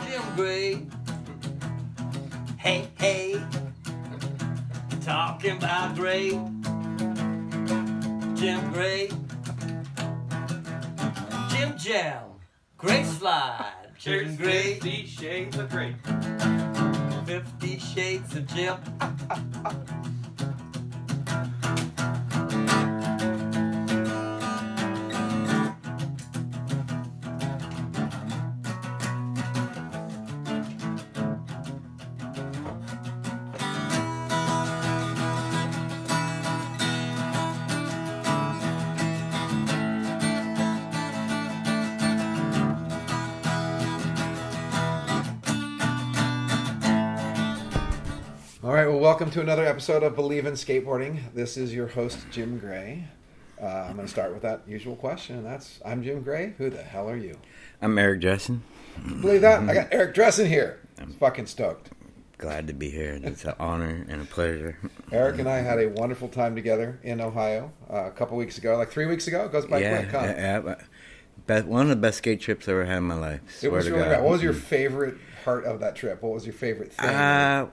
Jim Gray. Hey, hey. Talking about Gray. Jim Gray. Jim Jam. Great slide. Jim Gray. 50 Shades of Gray. 50 Shades of Jim. Welcome to another episode of Believe in Skateboarding. This is your host, Jim Gray. I'm going to start with that usual question, and that's, I'm Jim Gray. Who the hell are you? I'm Eric Dressen. Believe that? I got Eric Dressen here. I'm fucking stoked. Glad to be here. It's an honor and a pleasure. Eric and I had a wonderful time together in Ohio a couple weeks ago, like 3 weeks ago. It goes by quick, huh? Yeah, one of the best skate trips I ever had in my life. It was really great. What was your favorite part of that trip? What was your favorite thing?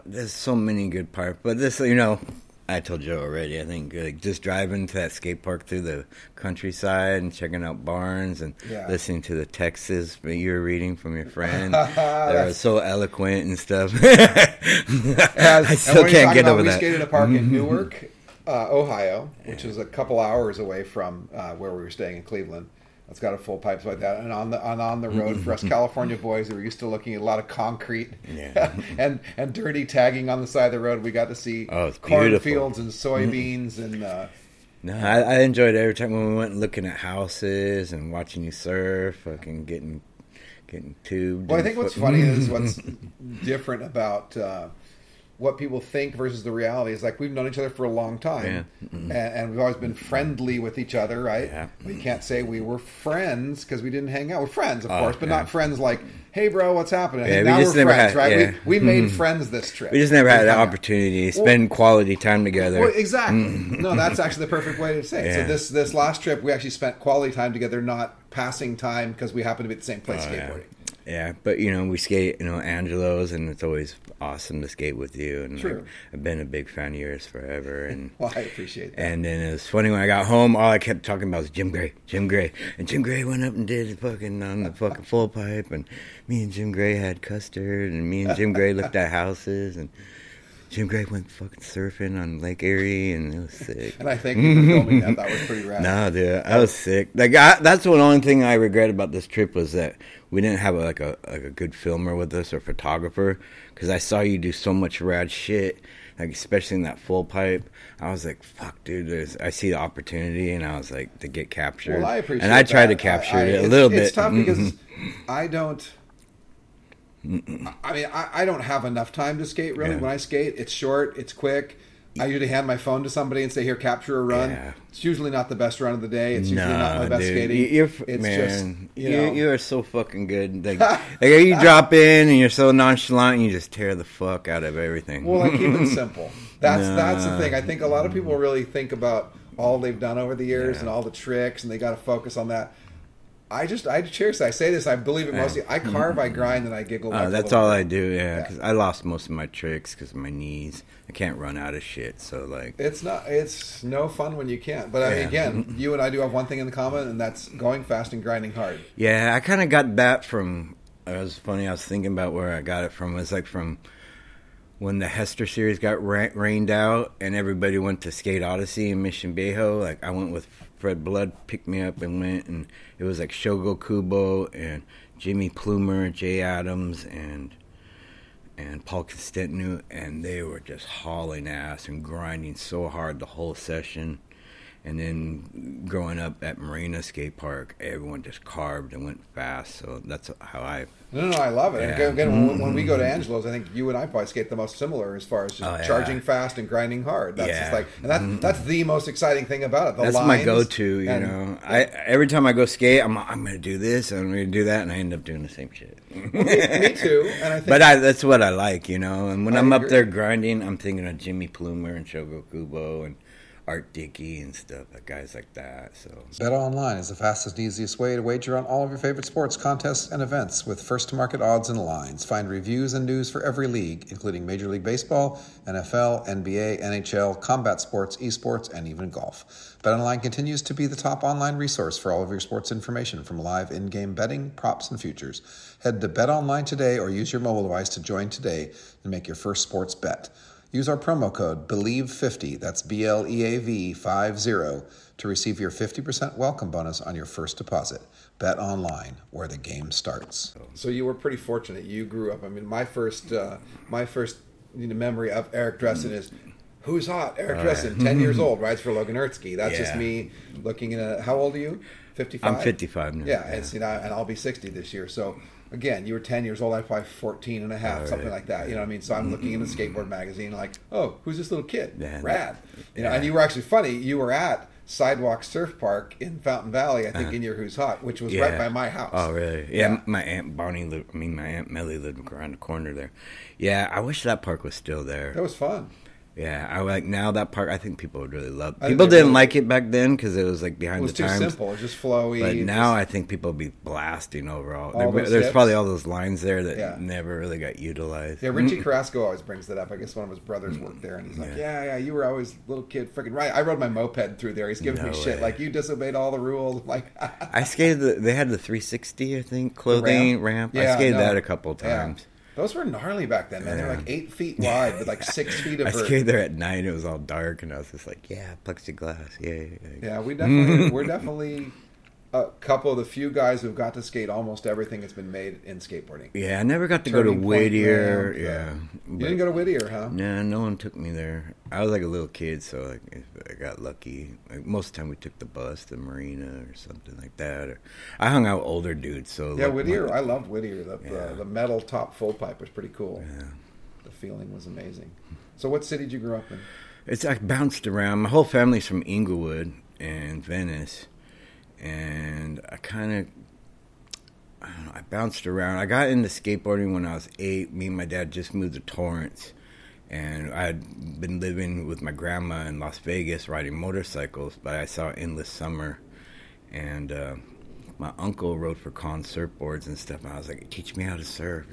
There's so many good parts, but this, you know, I told Joe already, I think, like, just driving to that skate park through the countryside and checking out barns and listening to the texts that you were reading from your friend. That was so eloquent and stuff. I still can't get over that. We skated a park in Newark, Ohio, which is a couple hours away from where we were staying in Cleveland. It's got a full pipe like that. And on the road for us California boys who were used to looking at a lot of concrete and dirty tagging on the side of the road, we got to see cornfields and soybeans. And I enjoyed every time when we went looking at houses and watching you surf, fucking getting tubed. Well, I think what's funny is what's different about what people think versus the reality is, like, we've known each other for a long time, and we've always been friendly with each other, right? Yeah. We can't say we were friends because we didn't hang out. We're friends, of course, but not friends like, hey, bro, what's happening? Yeah, now we're friends, right? Yeah. We made friends this trip. We just never had the opportunity to spend quality time together. Well, exactly. No, that's actually the perfect way to say it. Yeah. So this last trip, we actually spent quality time together, not passing time because we happened to be at the same place skateboarding. Yeah. Yeah, but, you know, we skate, you know, Angelo's, and it's always awesome to skate with you. And I've been a big fan of yours forever. And well, I appreciate that. And then it was funny when I got home, all I kept talking about was Jim Gray. And Jim Gray went up and did the fucking full pipe, and me and Jim Gray had custard, and me and Jim Gray looked at houses, and Jim Gray went fucking surfing on Lake Erie, and it was sick. And I thank you for filming that. That was pretty rad. No, dude, I was sick. Like, that's the only thing I regret about this trip was that we didn't have a good filmer with us or photographer, because I saw you do so much rad shit, like especially in that full pipe. I was like, fuck, dude, I see the opportunity, and I was like, to get captured. Well, I appreciate that. And I tried to capture it a little bit. It's tough because I don't... I mean, I don't have enough time to skate, really. Yeah. When I skate, it's short, it's quick. I usually hand my phone to somebody and say, here, capture a run. Yeah. It's usually not the best run of the day. It's usually not my best skating. You are so fucking good. Like you drop in and you're so nonchalant and you just tear the fuck out of everything. Well, I keep it simple. That's the thing. I think a lot of people really think about all they've done over the years and all the tricks, and they got to focus on that. I cherish that. I say this, I believe it mostly. I carve, I grind, and I giggle. Oh, that's all I do, because I lost most of my tricks because of my knees. I can't run out of shit, so, like... It's no fun when you can't. But, I mean, again, you and I do have one thing in common, and that's going fast and grinding hard. Yeah, I kind of got that from... It was funny, I was thinking about where I got it from. It was, like, from... when the Hester series got rained out and everybody went to Skate Odyssey in Mission Viejo, like I went with Fred Blood, picked me up and went, and it was like Shogo Kubo and Jimmy Plumer, Jay Adams, and Paul Constantinu, and they were just hauling ass and grinding so hard the whole session. And then growing up at Marina Skate Park, everyone just carved and went fast. So that's how I... No, I love it. Yeah. And again, when we go to Angelo's, I think you and I probably skate the most similar as far as just charging fast and grinding hard. That's just like... And that's the most exciting thing about it. That's my go-to, you know. Every time I go skate, I'm going to do this, I'm going to do that, and I end up doing the same shit. Me too. And I think that's what I like, you know. And when I'm up there grinding, I'm thinking of Jimmy Plumer and Shogo Kubo and Art Dickey and stuff, like guys like that. So BetOnline is the fastest and easiest way to wager on all of your favorite sports, contests, and events with first-to-market odds and lines. Find reviews and news for every league, including Major League Baseball, NFL, NBA, NHL, combat sports, esports, and even golf. BetOnline continues to be the top online resource for all of your sports information, from live in-game betting, props, and futures. Head to BetOnline today or use your mobile device to join today and make your first sports bet. Use our promo code BELIEVE50, that's BLEAV50, to receive your 50% welcome bonus on your first deposit. Bet online, where the game starts. So you were pretty fortunate. You grew up. I mean, my first memory of Eric Dressen is, who's hot? Eric Dressen, 10 years old, rides for Logan Earth Ski. That's just me looking in a... How old are you? 55? I'm 55 now. Yeah. It's, and I'll be 60 this year, so... Again, you were 10 years old, I was probably 14 and a half, something like that. You know what I mean? So I'm looking in the Skateboard Magazine like, oh, who's this little kid? Yeah, rad. You know, and you were actually funny. You were at Sidewalk Surf Park in Fountain Valley, I think, in your Who's Hot, which was right by my house. Oh, really? Yeah. My Aunt Millie lived around the corner there. Yeah, I wish that park was still there. That was fun. Yeah, I like now that park. I think people would really love it. People didn't like it back then because it was like behind the times. It was too simple. It was just flowy. But now I think people would be blasting overall. There's probably all those lines there that never really got utilized. Yeah, Richie Carrasco always brings that up. I guess one of his brothers worked there, and he's like, yeah, you were always little kid freaking right. I rode my moped through there. He's giving me shit. Like, you disobeyed all the rules. Like I skated, they had the 360, I think, clothing ramp. Yeah, I skated that a couple times. Yeah. Those were gnarly back then, man. They were like 8 feet wide with like 6 feet of I skated there at night. It was all dark, and I was just like, plexiglass. Yeah. Yeah, we're definitely a couple of the few guys who've got to skate almost everything that's been made in skateboarding. Yeah, I never got to go to Whittier. You didn't go to Whittier, huh? No, no one took me there. I was like a little kid, so I got lucky. Like, most of the time we took the bus to the marina or something like that. Or I hung out with older dudes. So yeah, like Whittier. I loved Whittier. The metal top full pipe was pretty cool. Yeah. The feeling was amazing. So what city did you grow up in? I bounced around. My whole family's from Inglewood and Venice. And I I bounced around. I got into skateboarding when I was 8. Me and my dad just moved to Torrance. And I had been living with my grandma in Las Vegas riding motorcycles, but I saw Endless Summer. And my uncle rode for Con surfboards and stuff. And I was like, teach me how to surf.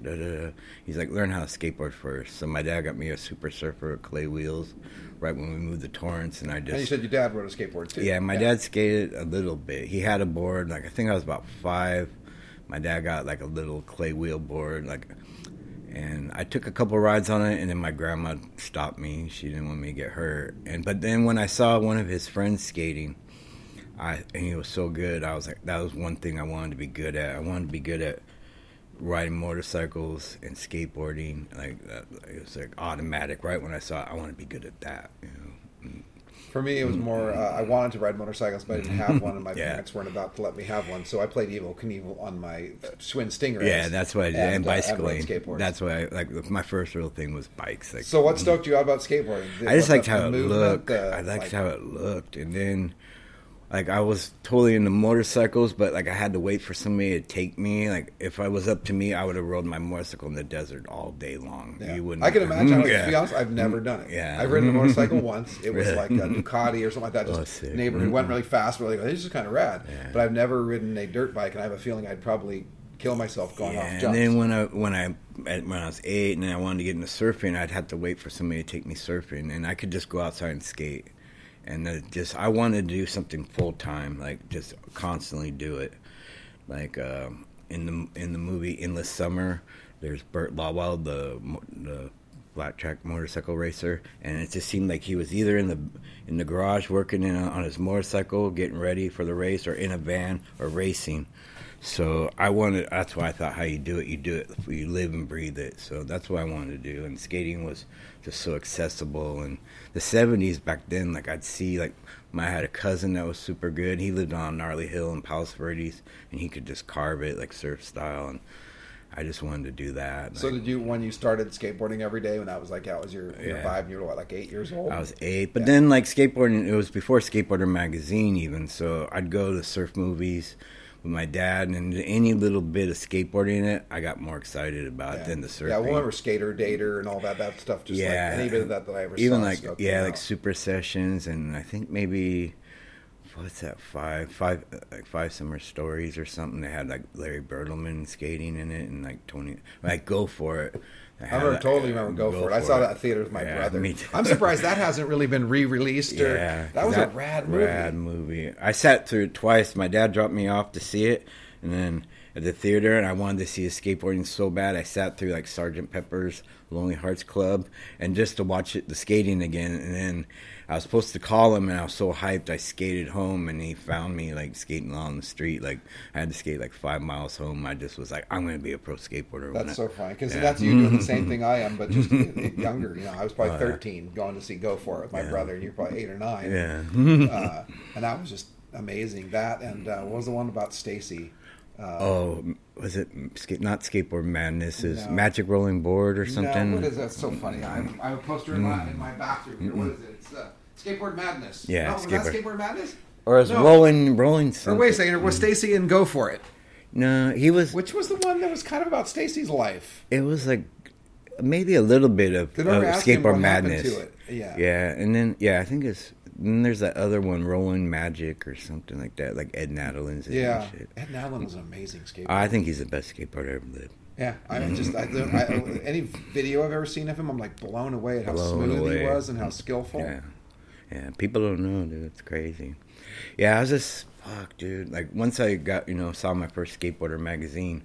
He's like, learn how to skateboard first. So my dad got me a Super Surfer, clay wheels, right when we moved to Torrance. And you said your dad rode a skateboard too. Yeah, my dad skated a little bit. He had a board. Like, I think I was about 5. My dad got like a little clay wheel board. And I took a couple rides on it, and then my grandma stopped me. She didn't want me to get hurt. But then when I saw one of his friends skating, and he was so good, I was like, that was one thing I wanted to be good at. I wanted to be good at riding motorcycles and skateboarding. It was like automatic. Right when I saw it, I wanted to be good at that. You know? For me, it was more, I wanted to ride motorcycles, but I didn't have one, and my parents weren't about to let me have one, so I played Evo Knievel on my Schwinn Stingrays. Yeah, that's what I did, and bicycling. That's why, my first real thing was bikes. So what stoked you out about skateboarding? I just liked how it looked. I liked how it looked, and then... I was totally into motorcycles, but, I had to wait for somebody to take me. If I was up to me, I would have rode my motorcycle in the desert all day long. Yeah. You wouldn't. I can imagine. To be honest, I've never done it. Yeah. I've ridden a motorcycle once. It was like a Ducati or something like that. Just neighbor who went really fast. We're like, this is kind of rad. Yeah. But I've never ridden a dirt bike, and I have a feeling I'd probably kill myself going off jumps. And then when I was 8 and I wanted to get into surfing, I'd have to wait for somebody to take me surfing, and I could just go outside and skate. And I wanted to do something full time, just constantly do it. In the movie Endless Summer, there's Burt Lawwild, the flat track motorcycle racer, and it just seemed like he was either in the garage working on his motorcycle, getting ready for the race, or in a van or racing. So that's why I thought how you do it, you live and breathe it. So that's what I wanted to do. And skating was just so accessible. And the 70s back then, I'd see, I had a cousin that was super good. He lived on Gnarly Hill in Palos Verdes, and he could just carve it, surf style. And I just wanted to do that. So did you, when you started skateboarding every day, when that was that was your vibe, and you were 8 years old? I was 8. But then, skateboarding, it was before Skateboarder Magazine even. So I'd go to surf movies. with my dad, and any little bit of skateboarding in it, I got more excited about than the surfing. Yeah, I remember Skater Dater and all that stuff. Just like any bit of that I ever even saw. Even like Super Sessions, and I think maybe what's that Five Summer Stories or something. They had like Larry Bertelman skating in it, and like Tony, like Go For It. I remember Go For It. I saw that at theater with my brother. Me too. I'm surprised that hasn't really been re-released. That was a rad movie. I sat through it twice. My dad dropped me off to see it, and then at the theater, and I wanted to see his skateboarding so bad. I sat through like Sgt. Pepper's Lonely Hearts Club, and just to watch the skating again. And then I was supposed to call him, and I was so hyped. I skated home, and he found me like skating along the street. Like I had to skate like 5 miles home. I just was like, I'm going to be a pro skateboarder. That's so funny because that's you doing the same thing I am, but just younger. You know, I was probably 13 going to see Go For It with my brother, and you're probably 8 or 9. Yeah, and that was just amazing. That and what was the one about Stacy? Was it not Skateboard Madness? Is Magic Rolling Board or something? No, what is that? That's so funny. I have a poster in my bathroom here. What is it? It's Skateboard Madness. Yeah, no, was that Skateboard Madness? Or is Rolling something? Or wait a second, was Stacy in Go For It? No, he was... Which was the one that was kind of about Stacy's life? It was like maybe a little bit of Skateboard Madness. To it. Yeah, and then, I think it's... Then there's that other one, Rolling Magic or something like that, like Ed Nadelin's. Yeah, shit. Ed Nadelin's an amazing skateboarder. I think he's the best skateboarder I ever lived. Yeah, any video I've ever seen of him, I'm like blown away at how smooth he was and how skillful. Yeah, people don't know, dude. It's crazy. Yeah, I was just, fuck, dude. Like once I got, saw my first Skateboarder magazine,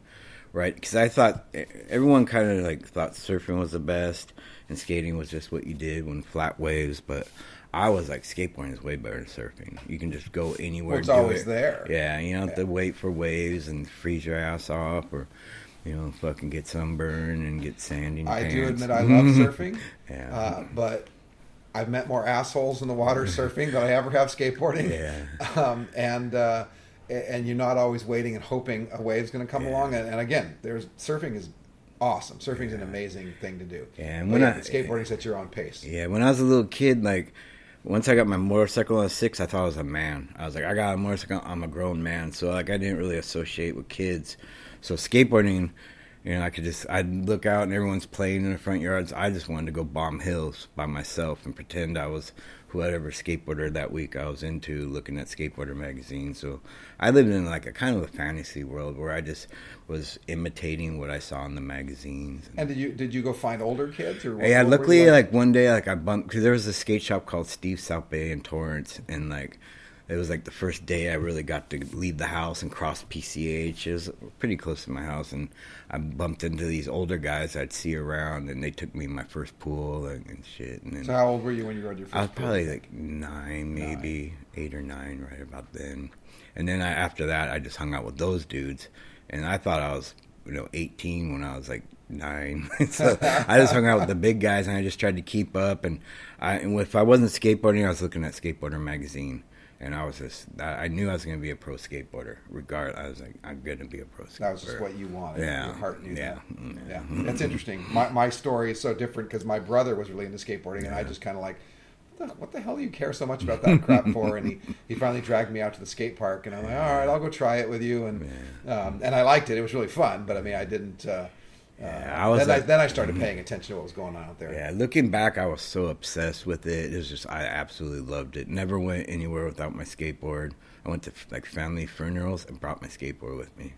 right? Because I thought everyone kind of like thought surfing was the best and skating was just what you did when flat waves, but I was like, skateboarding is way better than surfing. You can just go anywhere. Well, it's always there. Yeah, you don't have to wait for waves and freeze your ass off or, fucking get sunburn and get sand in your pants. I do admit I love surfing, but I've met more assholes in the water surfing than I ever have skateboarding. Yeah. And you're not always waiting and hoping a wave's going to come along. And again, surfing is awesome. Surfing's an amazing thing to do. Yeah, and skateboarding's at your own pace. Yeah, when I was a little kid, like... Once I got my motorcycle when I was 6, I thought I was a man. I was like, I got a motorcycle, I'm a grown man. So, like, I didn't really associate with kids. So, skateboarding, I'd look out and everyone's playing in the front yards. I just wanted to go bomb hills by myself and pretend I was whatever skateboarder that week I was into, looking at Skateboarder Magazine. So, I lived in, like, a kind of a fantasy world where I just was imitating what I saw in the magazines. And did you go find older kids? Or yeah, luckily, like, one day, like, I bumped, because there was a skate shop called Steve South Bay in Torrance, and, like, it was, like, the first day I really got to leave the house and cross PCH. It was pretty close to my house, and I bumped into these older guys I'd see around, and they took me in my first pool and shit. And then, so how old were you when you were on your first pool? I was probably, like, 9, maybe 8 or 9, right about then. And then after that, I just hung out with those dudes, and I thought I was, 18 when I was, like, 9. So I just hung out with the big guys, and I just tried to keep up. And if I wasn't skateboarding, I was looking at Skateboarder Magazine. And I was I knew I was going to be a pro skateboarder. Regardless, I was like, I'm going to be a pro skateboarder. That was just what you wanted. Yeah. Your heart knew that. Yeah. That's interesting. My story is so different because my brother was really into skateboarding, and I just kind of like, what the hell do you care so much about that crap for? And he finally dragged me out to the skate park, and I'm like, all right, I'll go try it with you. And and I liked it. It was really fun, but I mean, I didn't... Then I started paying attention to what was going on out there. Yeah, looking back, I was so obsessed with it. It was just, I absolutely loved it. Never went anywhere without my skateboard. I went to like family funerals and brought my skateboard with me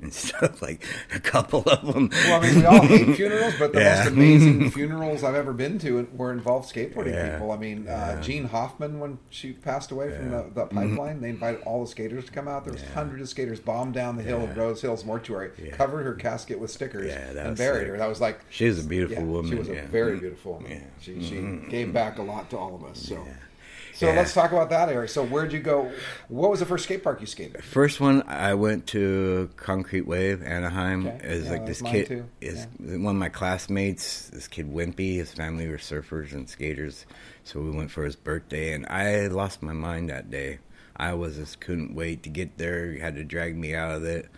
and stuff, like a couple of them. Well, I mean, we all hate funerals, but the most amazing funerals I've ever been to were involved skateboarding people. I mean, Jean Hoffman, when she passed away from the pipeline, they invited all the skaters to come out. There was hundreds of skaters bombed down the hill of Rose Hills Mortuary, covered her casket with stickers, and buried her. That was like... She was a beautiful woman. She was a very beautiful woman. Yeah. She gave back a lot to all of us, so... Yeah. So let's talk about that area. So where'd you go? What was the first skate park you skated? First one, I went to Concrete Wave, Anaheim. Okay. It was like this kid, one of my classmates, this kid Wimpy, his family were surfers and skaters. So we went for his birthday, and I lost my mind that day. I couldn't wait to get there. He had to drag me out of it.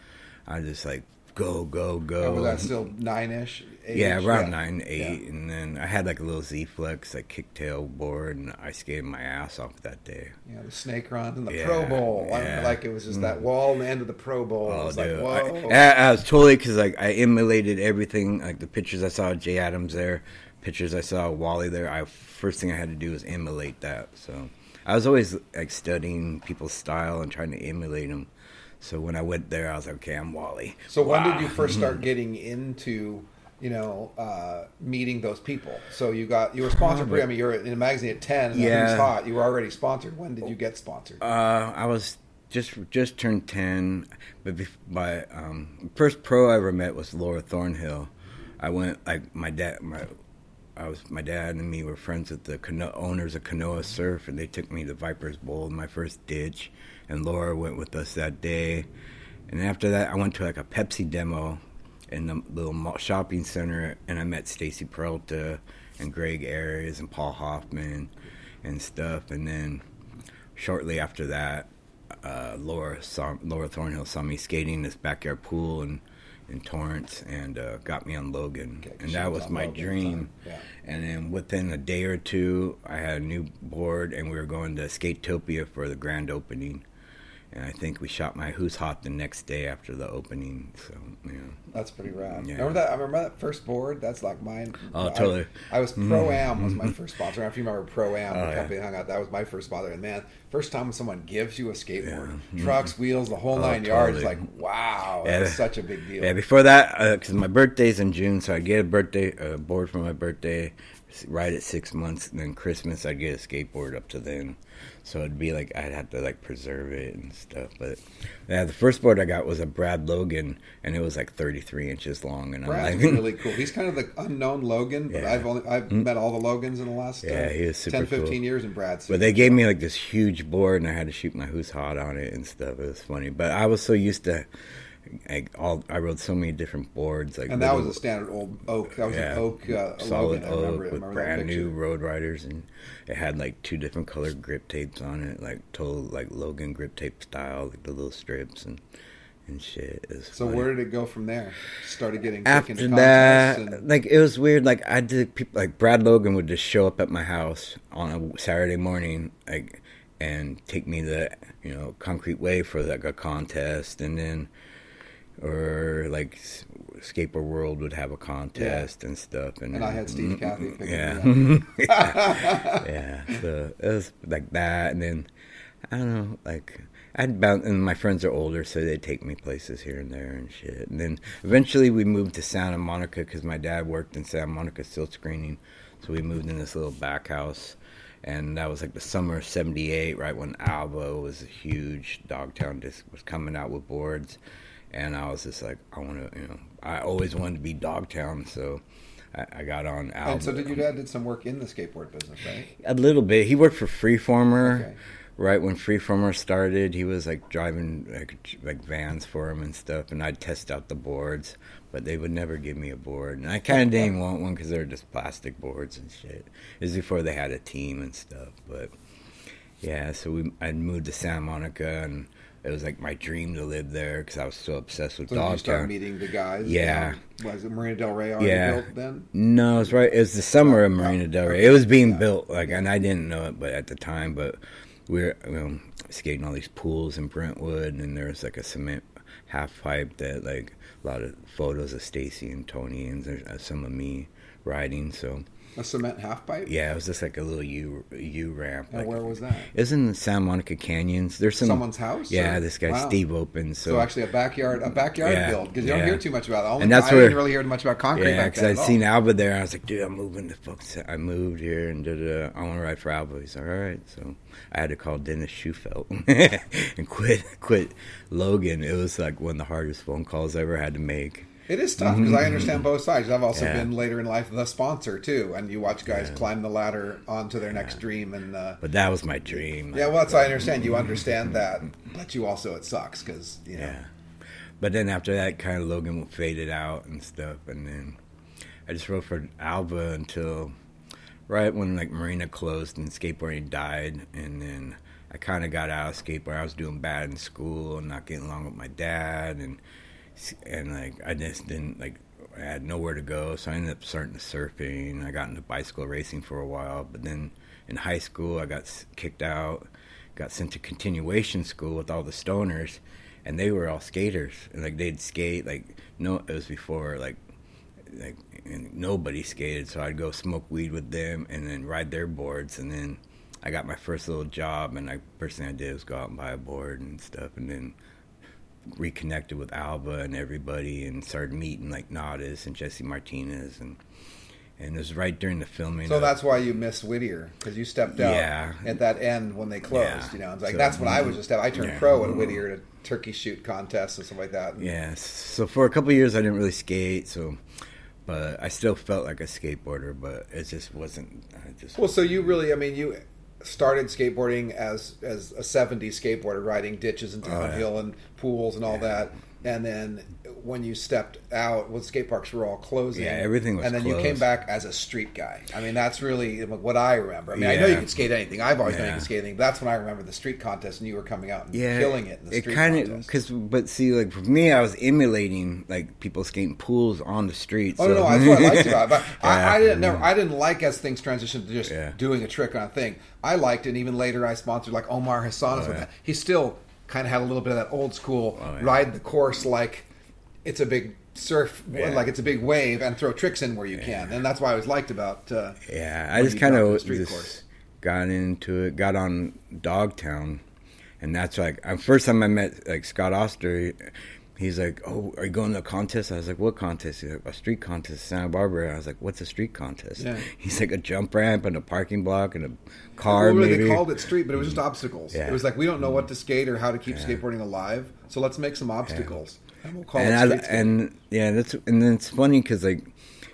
I was just like, go, go, go. Was that still 9-ish? 8-ish? Yeah, around 9, 8. Yeah. And then I had like a little Z-Flex, like kicktail board, and I skated my ass off that day. Yeah, the snake runs and the Pro Bowl. Yeah. Like it was just that wall and the end of the Pro Bowl. Oh, it was dude. Like, whoa. I was totally, because like, I emulated everything, like the pictures I saw of Jay Adams there, pictures I saw of Wally there. First thing I had to do was emulate that. So I was always like studying people's style and trying to emulate them. So when I went there, I was like, okay, I'm Wally. So when did you first start getting into, meeting those people? So you were sponsored. I mean, you were in a magazine at 10. And yeah. Nothing's hot. You were already sponsored. When did you get sponsored? I was just turned 10. But my first pro I ever met was Laura Thornhill. I went like my dad and me were friends with the owners of Canoa Surf, and they took me to Viper's Bowl in my first ditch. And Laura went with us that day. And after that, I went to like a Pepsi demo in the little shopping center, and I met Stacy Peralta and Greg Ayres and Paul Hoffman and stuff. And then shortly after that, Laura Thornhill saw me skating in this backyard pool in Torrance and got me on Logan. Okay, and that was my dream. Yeah. And then within a day or two, I had a new board, and we were going to Skatopia for the grand opening. And I think we shot my Who's Hot the next day after the opening. So, yeah. That's pretty rad. Yeah. I remember that first board. That's like mine. Oh, totally. I was Pro Am was my first sponsor. I don't know if you remember Pro Am. The company hung out. That was my first sponsor. And man, first time someone gives you a skateboard, trucks, wheels, the whole nine yards. Like, wow. That was such a big deal. Yeah, before that, because my birthday's in June, so I get a board for my birthday. Right at 6 months, and then Christmas I'd get a skateboard up to then, so it'd be like I'd have to like preserve it and stuff. But yeah, the first board I got was a Brad Logan, and it was like 33 inches long. And Brad's really cool. He's kind of the unknown Logan, but I've met all the Logans in the last he was super 10-15 years, and Brad's. But they gave me like this huge board, and I had to shoot my Who's Hot on it and stuff. It was funny, but I was so used to. I rode so many different boards, like, and that was a standard old oak. That was an oak, solid Logan. Oak with brand new Road Riders, and it had like two different colored grip tapes on it, like total like Logan grip tape style, like the little strips and shit. So funny. Where did it go from there? Started getting after that, like it was weird. Like I did people like Brad Logan would just show up at my house on a Saturday morning, like and take me to Concrete Way for like a contest, and then. Or like Skateboard World would have a contest and stuff, and I had Steve Cathy pick it up. So it was like that, and then I don't know, like I'd bounce. And my friends are older, so they'd take me places here and there and shit. And then eventually we moved to Santa Monica because my dad worked in Santa Monica still screening, so we moved in this little back house. And that was like the summer of 78, right when Alva was a huge Dogtown disc was coming out with boards. And I was just like, I want to, I always wanted to be Dogtown, so I got on Alva. And so your dad did some work in the skateboard business, right? A little bit. He worked for Freeformer. Okay. Right when Freeformer started, he was like driving like vans for him and stuff, and I'd test out the boards, but they would never give me a board. And I kind of didn't want one because they were just plastic boards and shit. It was before they had a team and stuff, but yeah, so I'd moved to Santa Monica, and it was like my dream to live there because I was so obsessed with Dogtown. So you started meeting the guys? Yeah. Was it Marina Del Rey already built then? No, it's right. It was the summer of Marina Del Rey. It was being built, like, and I didn't know it, but at the time. But we were skating all these pools in Brentwood, and there was like a cement half pipe that like a lot of photos of Stacy and Tony and some of me riding. So. A cement half pipe? Yeah, it was just like a little U ramp. And like, where was that? It was in the Santa Monica Canyons. There's someone's house? Yeah, or? This guy Steve opened. So actually a backyard build, because you don't hear too much about it. I didn't really hear much about concrete. Yeah, because I'd seen Alva there, and I was like, dude, I'm moving to I moved here, and I want to ride for Alva. He's like, all right. So I had to call Dennis Schufelt and quit Logan. It was like one of the hardest phone calls I ever had to make. It is tough because I understand both sides. I've also been later in life the sponsor too, and you watch guys climb the ladder onto their next dream. And but that was my dream. Yeah, well, that's I understand. You understand that, but you also it sucks because know. But then after that, kind of Logan faded out and stuff, and then I just rode for Alva until right when like Marina closed and skateboarding died, and then I kind of got out of skateboard. I was doing bad in school and not getting along with my dad and. and like I just didn't like. I had nowhere to go, so I ended up starting surfing. I got into bicycle racing for a while, but then in high school I got kicked out, got sent to continuation school with all the stoners, and they were all skaters. And like they'd skate, like no, it was before like and nobody skated, so I'd go smoke weed with them and then ride their boards. And then I got my first little job, and the first thing I did was go out and buy a board and stuff, and then reconnected with Alva and everybody and started meeting like Nadas and Jesse Martinez and it was right during the filming. So that's why you missed Whittier, because you stepped out at that end when they closed. You know, it's like, so that's what I was just at. I turned pro at Whittier at a turkey shoot contest and stuff like that. So for a couple of years I didn't really skate, so but I still felt like a skateboarder, but it just wasn't. So you really, I mean, you started skateboarding as a 70s skateboarder, riding ditches and downhill and pools and all that. And then when you stepped out, well, skate parks were all closing. Yeah, everything was closed. And then you came back as a street guy. I mean, that's really what I remember. I mean, I know you could skate anything. I've always known you could skate anything. But that's when I remember the street contest, and you were coming out and killing it in the street contest. But see, like for me, I was emulating like people skating pools on the street. Oh, so. No, that's what I liked about it. But I didn't like as things transitioned to just doing a trick on a thing. I liked it, and even later I sponsored like Omar Hassan with that. He still kind of had a little bit of that old school ride the course like it's a big surf, like it's a big wave, and throw tricks in where you can. And that's why I was liked about I just kind of got into it, got on Dogtown, and that's like first time I met like Scott Oster. He's like, oh, are you going to a contest? I was like, what contest? He's like, a street contest in Santa Barbara. I was like, what's a street contest? Yeah. He's like, a jump ramp and a parking block and a car. Well, they called it street, but it was just obstacles. Yeah. It was like, we don't know what to skate or how to keep skateboarding alive, so let's make some obstacles. Yeah. And we'll call it street skating. And then it's funny because, like,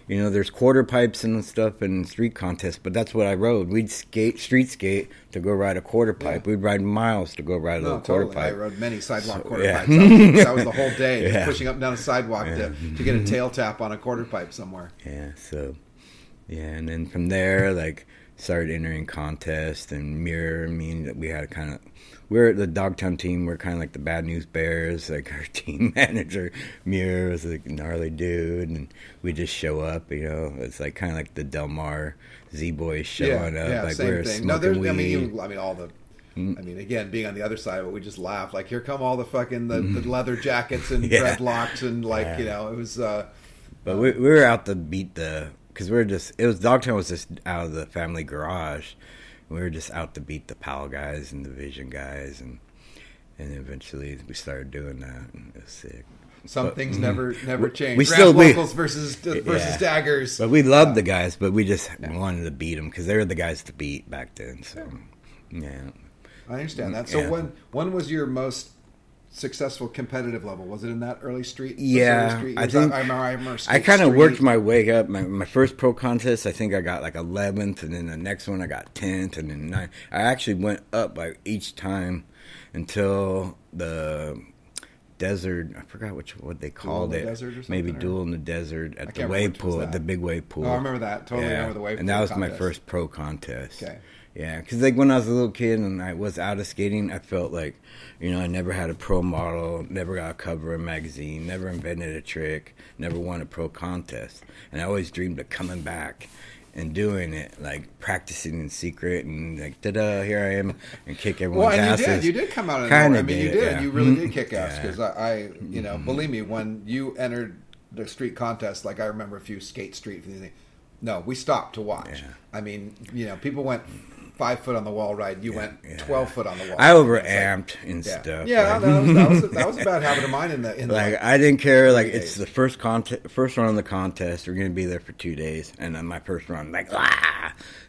you know, there's quarter pipes and stuff and street contests, but that's what I rode. We'd street skate to go ride a quarter pipe. We'd ride miles to go ride a little quarter pipe. I rode many sidewalk quarter pipes. That was the whole day, pushing up and down a sidewalk to get a tail tap on a quarter pipe somewhere. And then from there, like, started entering contests and Muir. I mean, we had kind of, we're the Dogtown team. We're kind of like the Bad News Bears. Like our team manager, Muir, was like a gnarly dude, and we just show up. You know, it's like kind of like the Del Mar Z-Boys showing up. Yeah, like same we're thing. Smoking weed. Again, being on the other side of it, we just laughed. Like, here come all the fucking the leather jackets and dreadlocks and like you know, it was. But we were out to beat the. Because Dogtown was just out of the family garage. We were just out to beat the Powell guys and the Vision guys. And eventually we started doing that. And it was sick. Things never change. We still locals versus daggers. But we loved the guys, but we just wanted to beat them because they were the guys to beat back then. So, yeah. I understand that. So when was your most successful competitive level? Was it in that early street? I kind of worked my way up. My first pro contest, I think I got like 11th, and then the next one I got 10th, and then 9th. I actually went up like each time until the desert. I forgot what they called it. Desert or maybe Duel in the Desert at the Wave Pool, at the big Wave Pool. Oh, I remember that. Totally remember the Wave Pool. And that was my first pro contest. Okay. Yeah, because like when I was a little kid and I was out of skating, I felt like, you know, I never had a pro model, never got a cover in a magazine, never invented a trick, never won a pro contest. And I always dreamed of coming back and doing it, like practicing in secret and like, ta-da, here I am, and kick everyone's asses. Well, and you did come out of the norm. I mean, you really did kick ass because I believe me, when you entered the street contest, like I remember a few skate street things. No, we stopped to watch. Yeah. I mean, you know, people went 5 foot on the wall ride. You went 12 foot on the wall. I overamped and stuff. Yeah, like. that was a bad habit of mine. I didn't care. Like it's the first round of the contest. We're gonna be there for 2 days, and then my first round, like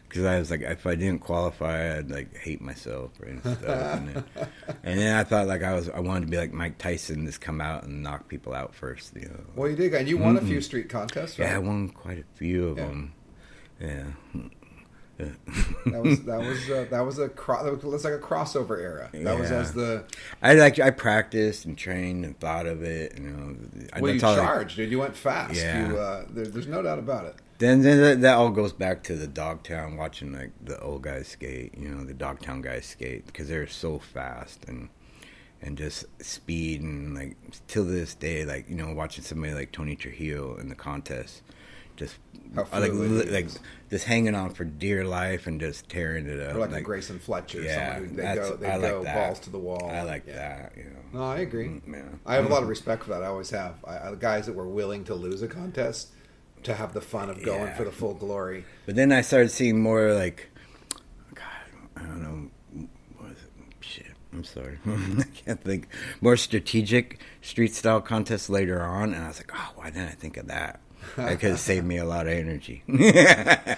because I was like, if I didn't qualify, I'd like hate myself and stuff. and then I thought like I wanted to be like Mike Tyson, just come out and knock people out first. You know. Well, you did, and you won a few street contests. Right? Yeah, I won quite a few of them. Yeah. Yeah. that was like a crossover era. That was as the I practiced and trained and thought of it. You know, you charged, dude. You went fast. Yeah. You, there's no doubt about it. Then that all goes back to the Dogtown, watching like the old guys skate. You know, the Dogtown guys skate because they're so fast and. and just speed, and like till this day, like, you know, watching somebody like Tony Trujillo in the contest, just like just hanging on for dear life and just tearing it up. Or like a Grayson Fletcher, yeah, someone who they go balls to the wall. I like that. You know. No, I agree. Yeah. I have a lot of respect for that. I always have. Guys that were willing to lose a contest to have the fun of going for the full glory. But then I started seeing more like, God, I don't know. I'm sorry. I can't think. More strategic street style contests later on. And I was like, oh, why didn't I think of that? That could have saved me a lot of energy. I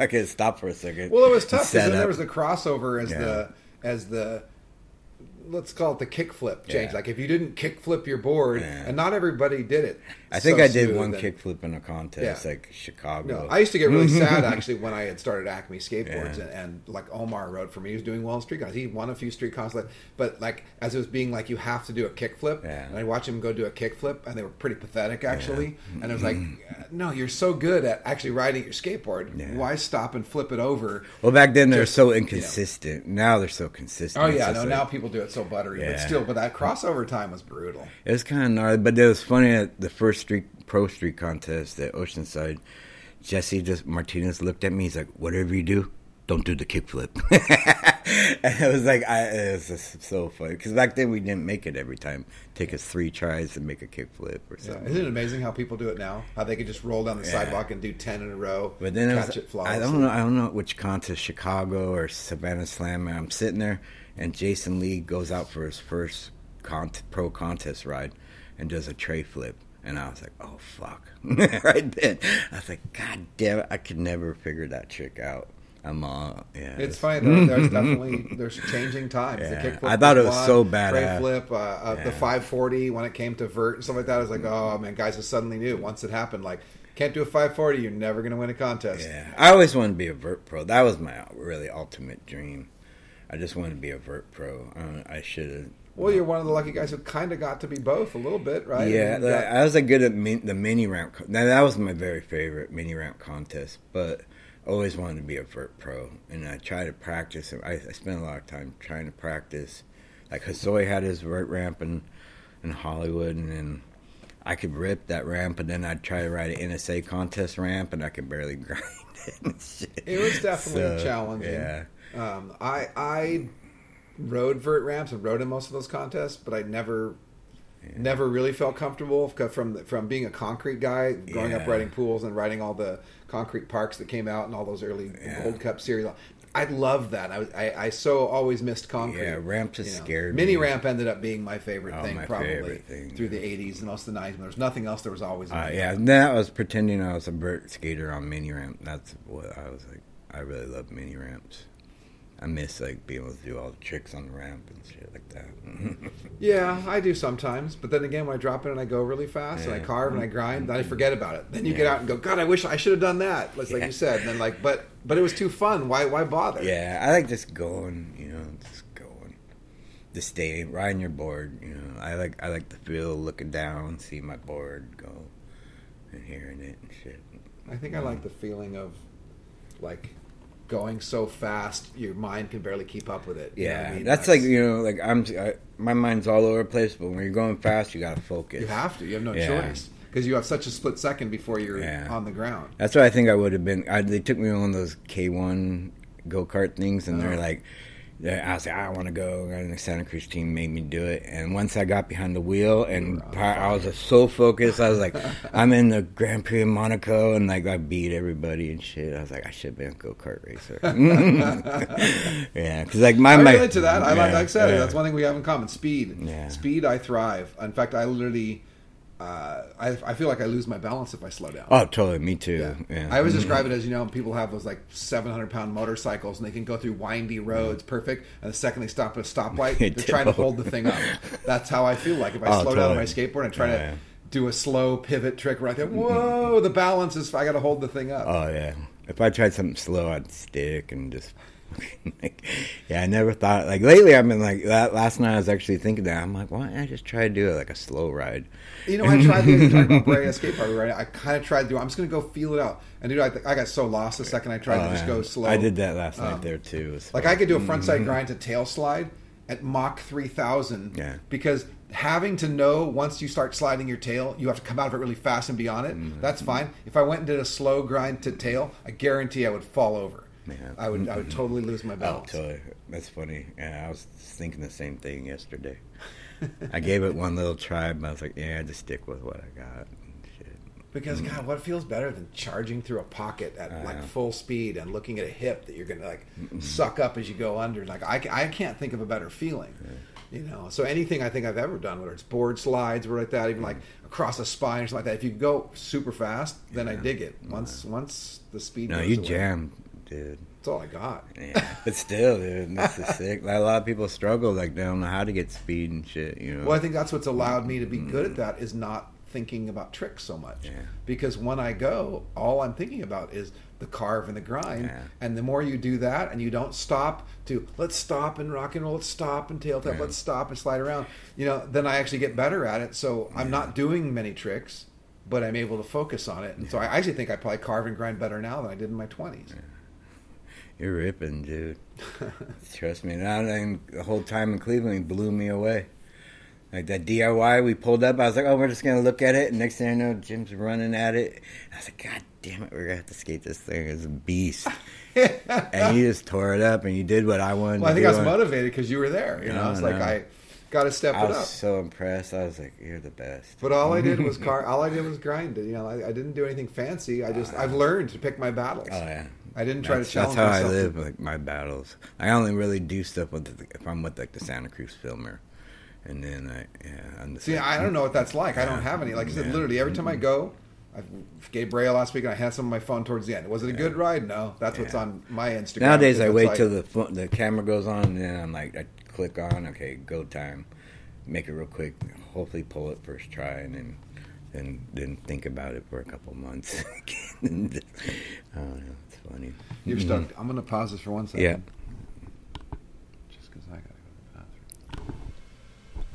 could have stopped for a second. Well, it was tough because there was the crossover as the let's call it the kickflip change. Yeah. Like if you didn't kickflip your board, and not everybody did it. I think I did one kickflip in a contest, like Chicago. No, I used to get really sad actually when I had started Acme Skateboards and like Omar wrote for me. He was doing well in street contests. He won a few street contests, but like as it was being like you have to do a kickflip, and I watched him go do a kickflip, and they were pretty pathetic actually. Yeah. And I was like, no, you're so good at actually riding your skateboard. Yeah. Why stop and flip it over? Well, back then they're so inconsistent. You know. Now they're so consistent. Oh yeah, no, like, now people do it so buttery, but that crossover time was brutal. It was kind of gnarly, but it was funny at the first pro street contest at Oceanside. Martinez looked at me. He's like, "Whatever you do, don't do the kickflip." And it was like, it was just so funny because back then we didn't make it every time. Take us 3 tries to make a kickflip or something. Yeah. Isn't it amazing how people do it now? How they could just roll down the sidewalk and do 10 in a row. But then it flawlessly. I don't know which contest, Chicago or Savannah Slam. And I'm sitting there. And Jason Lee goes out for his first pro contest ride and does a tray flip. And I was like, oh, fuck. Right then. I was like, God damn it. I could never figure that trick out. It's fine. There's definitely, changing times. Yeah. The kickflip, I thought it was so badass. Tray flip, the 540 when it came to vert and stuff like that. I was like, oh, man, guys just suddenly knew once it happened, like, can't do a 540, you're never going to win a contest. Yeah, I always wanted to be a vert pro. That was my really ultimate dream. I just wanted to be a vert pro. I should have. Well, you're one of the lucky guys who kind of got to be both a little bit, right? Yeah, I was good at the mini ramp. Now, that was my very favorite mini ramp contest, but I always wanted to be a vert pro. And I tried to practice. I spent a lot of time trying to practice. Like, Hosoi had his vert ramp in Hollywood, and then I could rip that ramp, and then I'd try to ride an NSA contest ramp, and I could barely grind it and shit. It was definitely challenging. Yeah. I rode vert ramps and rode in most of those contests, but I never really felt comfortable from being a concrete guy, growing up riding pools and riding all the concrete parks that came out and all those early Gold Cup series. I loved that. I so always missed concrete. Yeah, ramp just scared me. Mini ramp ended up being my favorite thing through the 80s and most of the 90s. When there was nothing else, there was always a mini ramp. That was pretending I was a vert skater on mini ramp. That's what I was like. I really love mini ramps. I miss, like, being able to do all the tricks on the ramp and shit like that. Yeah, I do sometimes. But then again, when I drop in and I go really fast and I carve and I grind, then I forget about it. Then you get out and go, God, I wish I should have done that. Like you said. And then, like, but it was too fun. Why bother? Yeah, I like just going, you know, just staying, riding your board, you know. I like the feel, looking down, see my board go and hearing it and shit. I think I like the feeling of, like, going so fast your mind can barely keep up with it. You know what I mean? That's like, you know, like my mind's all over the place, but when you're going fast you gotta focus. You have to. You have no choice because you have such a split second before you're on the ground. That's what I think I would have been. They took me on those K1 go-kart things and they're like, I was like, I want to go. And the Santa Cruz team made me do it. And once I got behind the wheel, and I was just so focused. I was like, I'm in the Grand Prix of Monaco, and like I beat everybody and shit. I was like, I should be a go-kart racer. Yeah, because like I relate to that. Like I said, that's one thing we have in common. Speed. Yeah. Speed, I thrive. In fact, I literally, I feel like I lose my balance if I slow down. Oh, totally. Me too. Yeah. Yeah. I always describe it as, you know, people have those like 700-pound motorcycles and they can go through windy roads perfect. And the second they stop at a stoplight, they're trying to hold the thing up. That's how I feel like if I slow down on my skateboard and try to do a slow pivot trick right there. Whoa, the balance is, I got to hold the thing up. Oh, yeah. If I tried something slow, I'd stick and just... Like, I never thought, like, lately I've been like that. Last night I was actually thinking that. I'm like, why don't I just try to do it like a slow ride? You know, I tried to talk about Brea skate park right. I kind of tried to do it. I'm just going to go feel it out. And dude, I got so lost the second I tried to just go slow. I did that last night there too. Like I could do a front side grind to tail slide at Mach 3000 because having to know once you start sliding your tail, you have to come out of it really fast and be on it. Mm-hmm. That's fine. If I went and did a slow grind to tail, I guarantee I would fall over. Yeah. I would totally lose my balance. Oh, totally. That's funny. Yeah, I was thinking the same thing yesterday. I gave it one little try, and I was like, yeah, just stick with what I got. Because, God, what feels better than charging through a pocket at, full speed and looking at a hip that you're going to, suck up as you go under? Like, I can't think of a better feeling, you know? So anything I think I've ever done, whether it's board slides or like that, even, across a spine or something like that, if you go super fast, then I dig it. Once the speed goes away. No, you jammed, dude. That's all I got. Yeah, but still, dude, this is sick. A lot of people struggle, they don't know how to get speed and shit, you know? Well, I think that's what's allowed me to be good at that is not thinking about tricks so much because when I go, all I'm thinking about is the carve and the grind, and the more you do that and you don't stop to let's stop and rock and roll, let's stop and tail tap, let's stop and slide around, then I actually get better at it. So I'm not doing many tricks, but I'm able to focus on it. And so I actually think I probably carve and grind better now than I did in my 20s. You're ripping, dude. Trust me. The whole time in Cleveland blew me away. Like that DIY, we pulled up. I was like, oh, we're just going to look at it. And next thing I know, Jim's running at it. I was like, God damn it, we're going to have to skate this thing. It's a beast. And you just tore it up and you did what I wanted to do. I think I was motivated because you were there. I got to step it up. I was so impressed. I was like, you're the best. But all I did was all I did was grind it. I didn't do anything fancy. I've learned to pick my battles. Oh, yeah. I didn't try to challenge myself. That's how I live, my battles. I only really do stuff if I'm with, the Santa Cruz filmer. And then I don't know what that's like. I don't have any. Like I said, literally every time I go, I gave Brea last week and I had some of my phone towards the end. Was it a good ride? No. That's what's on my Instagram. Nowadays I wait till the camera goes on and then I'm like, I click on, okay, go time. Make it real quick. Hopefully pull it first try and then think about it for a couple months. I don't know. It's funny. You're stuck. I'm going to pause this for 1 second. Yeah.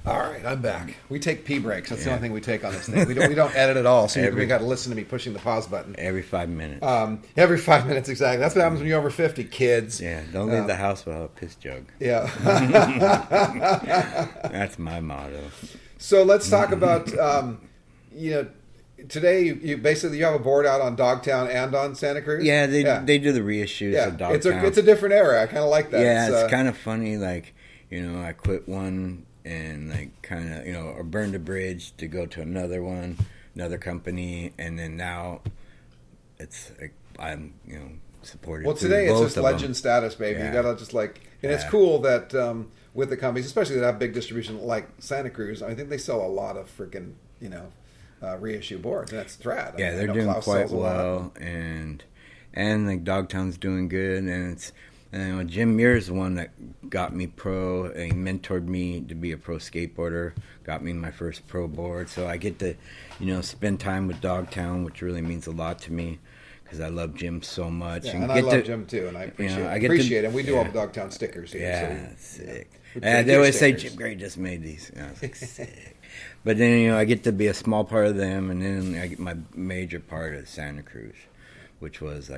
All right, I'm back. We take pee breaks. That's the only thing we take on this thing. We don't edit at all, so you've got to listen to me pushing the pause button. Every 5 minutes. Every 5 minutes, exactly. That's what happens when you're over 50, kids. Yeah, don't leave the house without a piss jug. Yeah. That's my motto. So let's talk about, today you basically have a board out on Dogtown and on Santa Cruz? Yeah, they do the reissues of Dogtown. It's a different era. I kind of like that. Yeah, it's kind of funny. I quit one and or burned a bridge to go to another company, and then now it's I'm supported. Well, today it's just legend status, baby. Yeah. You gotta just it's cool that with the companies, especially that have big distribution like Santa Cruz, I think they sell a lot of freaking reissue boards, and that's rad. Yeah, they're doing quite well, and Dogtown's doing good, and it's. And Jim Muir is the one that got me pro, and he mentored me to be a pro skateboarder, got me my first pro board. So I get to, spend time with Dogtown, which really means a lot to me because I love Jim so much. Yeah, and I love Jim too, and I appreciate it. We do all the Dogtown stickers here. Yeah, so, sick. They always say, Jim Gray just made these. And I was like, sick. But then, I get to be a small part of them, and then I get my major part of Santa Cruz, which was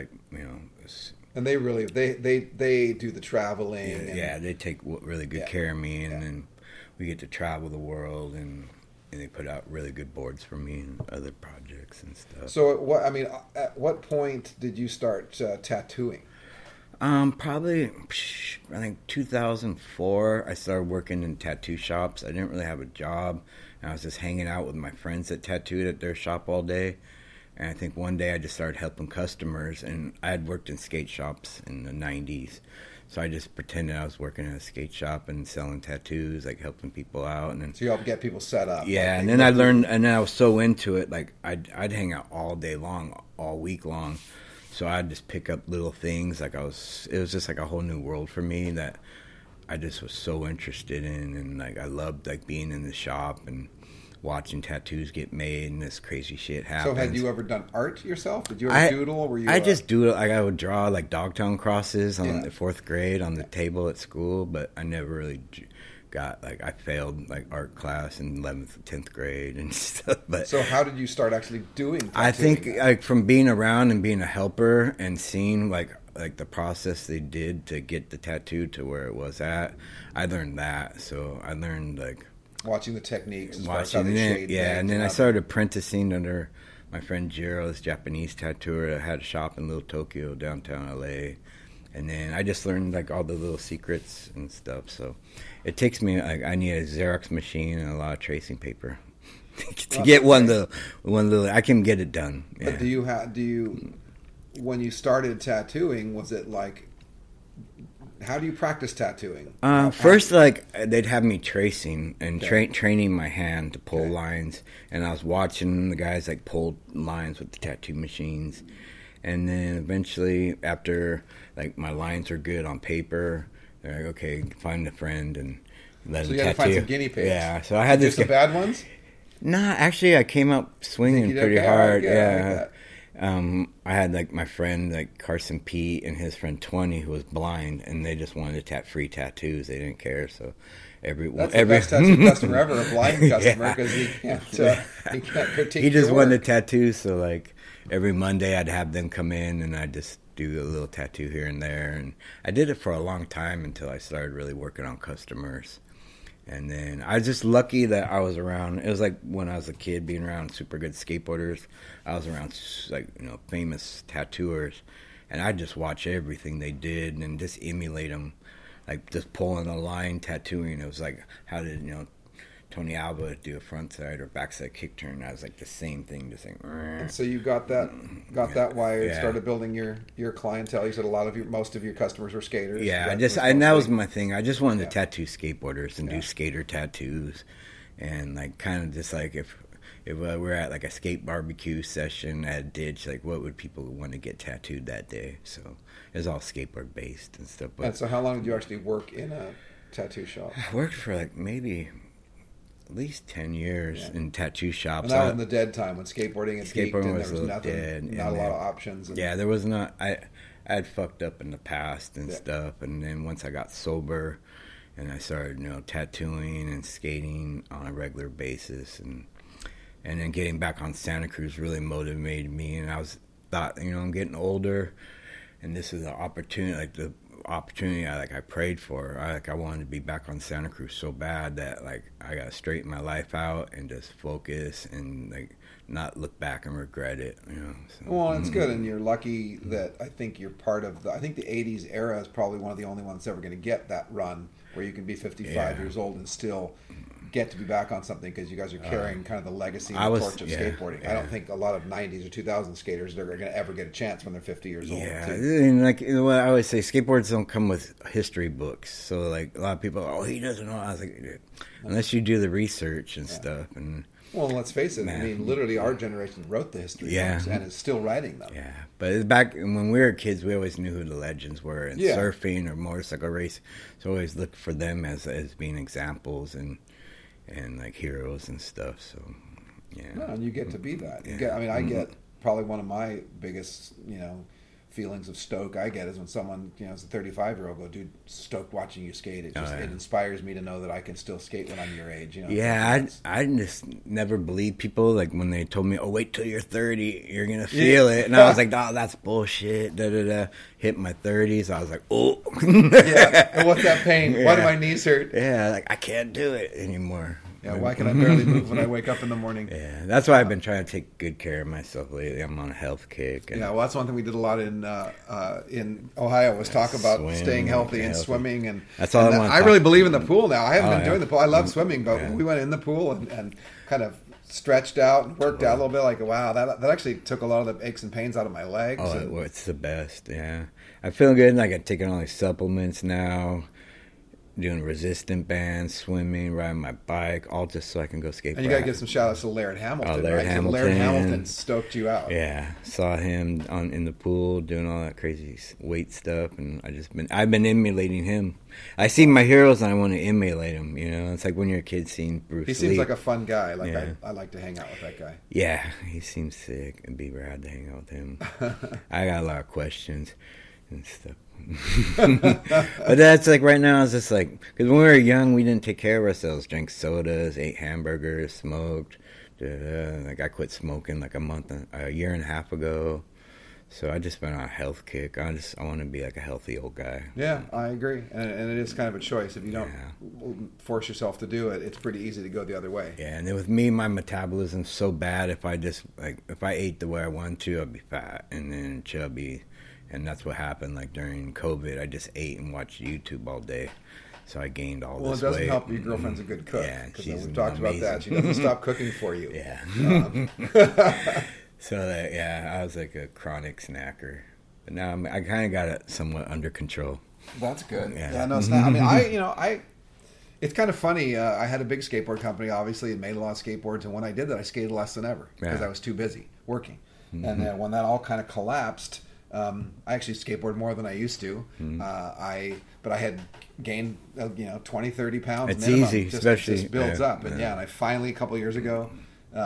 and they really they do the traveling. Yeah, they take really good care of me, and then we get to travel the world, and they put out really good boards for me and other projects and stuff. So, at what point did you start tattooing? Probably, I think 2004. I started working in tattoo shops. I didn't really have a job, and I was just hanging out with my friends that tattooed at their shop all day. And I think one day I just started helping customers, and I had worked in skate shops in the 90s. So I just pretended I was working in a skate shop and selling tattoos, helping people out. And then, so you help get people set up. Yeah, and then I learned, and then I was so into it, I'd hang out all day long, all week long. So I'd just pick up little things. It was just a whole new world for me that I just was so interested in. And I loved being in the shop and watching tattoos get made and this crazy shit happens. So had you ever done art yourself? Did you ever doodle? I just doodle. I would draw Dogtown crosses on the 4th grade on the table at school, but I never really got I failed art class in 11th and 10th grade and stuff. But so how did you start actually doing tattooing? I think from being around and being a helper and seeing like the process they did to get the tattoo to where it was at. I learned that. So I learned like watching the techniques, watching how they shade things, and then I started apprenticing under my friend Jiro, this Japanese tattooer that had a shop in Little Tokyo, downtown LA. And then I just learned like all the little secrets and stuff. So it takes me like I need a Xerox machine and a lot of tracing paper to get one little. I can get it done. Yeah. But do you when you started tattooing, was it like, how do you practice tattooing? First, like, they'd have me tracing and training my hand to pull lines. And I was watching the guys, like, pull lines with the tattoo machines. And then eventually, after, like, my lines are good on paper, they're like, okay, find a friend and let him tattoo. So you had to find some guinea pigs. Yeah, so I had this. Just the bad ones? Nah, actually, I came up swinging pretty hard. Yeah. I had like my friend like Carson Pete and his friend 20 who was blind, and they just wanted to free tattoos. They didn't care. So that's the best tattoo customer ever, a blind customer, because he can't critique. He just wanted a tattoo. So like every Monday I'd have them come in and I'd just do a little tattoo here and there. And I did it for a long time until I started really working on customers. And then I was just lucky that I was around. It was like when I was a kid being around super good skateboarders. I was around like, you know, famous tattooers, and I just watch everything they did and just emulate them, like just pulling a line, tattooing. It was like, how did, you know, Tony Alva do a frontside or backside kick turn? I was like the same thing, just like. And so you got that why you started building your clientele. You said a lot of most of your customers were skaters. Yeah, and that was my thing. I just wanted to tattoo skateboarders and do skater tattoos, and like kind of just like if we're at like a skate barbecue session at a ditch, like what would people want to get tattooed that day? So it was all skateboard based and stuff. But, and so how long did you actually work in a tattoo shop? I worked for like maybe at least 10 years in tattoo shops. And that was in the dead time when skateboarding had peaked and there was nothing, not a lot of options. And yeah, there was not. I had fucked up in the past and stuff, and then once I got sober and I started, you know, tattooing and skating on a regular basis, and then getting back on Santa Cruz really motivated me, and I thought, you know, I'm getting older, and this is an opportunity, like the opportunity I prayed for. I wanted to be back on Santa Cruz so bad that like I gotta straighten my life out and just focus and like not look back and regret it, you know. So, well, it's good, and you're lucky that I think you're part of the. I think the '80s era is probably one of the only ones ever going to get that run where you can be 55 years old and still get to be back on something, because you guys are carrying kind of the legacy and the torch of skateboarding. I don't think a lot of 90s or 2000s skaters are going to ever get a chance when they're 50 years old. Yeah, and like what I always say, skateboards don't come with history books. So like a lot of people, he doesn't know. I was like, unless you do the research and stuff. And well, let's face it. I mean, literally our generation wrote the history books and is still writing them. Yeah, but back when we were kids, we always knew who the legends were in surfing or motorcycle race. So always look for them as being examples and like heroes and stuff, so and you get to be that. I get probably one of my biggest, you know, feelings of stoke I get is when someone, you know, as a 35-year-old go, dude, stoked watching you skate. It just it inspires me to know that I can still skate when I'm your age, you know. Yeah, I just never believed people like when they told me, oh, wait till you're 30, you're gonna feel it. And I was like, oh, that's bullshit. Hit my 30s, I was like, oh. And what's that pain? Why do my knees hurt? Yeah, like I can't do it anymore. Yeah, why can I barely move when I wake up in the morning? Yeah, that's why I've been trying to take good care of myself lately. I'm on a health kick. Yeah, well, that's one thing we did a lot in Ohio was talk about staying healthy and swimming. And that's all I want. I really believe in the pool now. I haven't been doing the pool. I love swimming, but when we went in the pool and kind of stretched out and worked out a little bit, like, wow, that actually took a lot of the aches and pains out of my legs. Oh, and it's the best, I feel good. Like I'm taking all these supplements now, doing resistant bands, swimming, riding my bike, all just so I can go skateboarding. And you got to give some shout-outs to Laird Hamilton. Oh, Hamilton. Laird Hamilton stoked you out. Yeah, saw him in the pool doing all that crazy weight stuff, and I've been emulating him. I see my heroes, and I want to emulate them, you know? It's like when you're a kid seeing Bruce Lee. He seems like a fun guy. Like I like to hang out with that guy. Yeah, he seems sick. It'd be rad to hang out with him. I got a lot of questions and stuff. But that's like right now, it's just like, because when we were young, we didn't take care of ourselves, drank sodas, ate hamburgers, smoked. Like I quit smoking like a year and a half ago, So I just been on a health kick. I want to be like a healthy old guy. Yeah, I agree. And it is kind of a choice. If you don't force yourself to do it, it's pretty easy to go the other way. Yeah, and then with me, my metabolism's so bad. If I ate the way I wanted to, I'd be fat and then chubby. And that's what happened. Like during COVID, I just ate and watched YouTube all day. So I gained all this weight. Well, it doesn't help. Your girlfriend's a good cook. Yeah, she's amazing. We've talked about that. She doesn't stop cooking for you. Yeah. So that, I was like a chronic snacker, but now I kind of got it somewhat under control. That's good. Yeah, no, it's not. I mean, it's kind of funny. I had a big skateboard company, obviously, and made a lot of skateboards. And when I did that, I skated less than ever because I was too busy working. Mm-hmm. And then when that all kind of collapsed, I actually skateboard more than I used to. Mm-hmm. But I had gained 20, 30 pounds. It's minimum. Easy, just, especially it just builds up. And and I finally a couple of years ago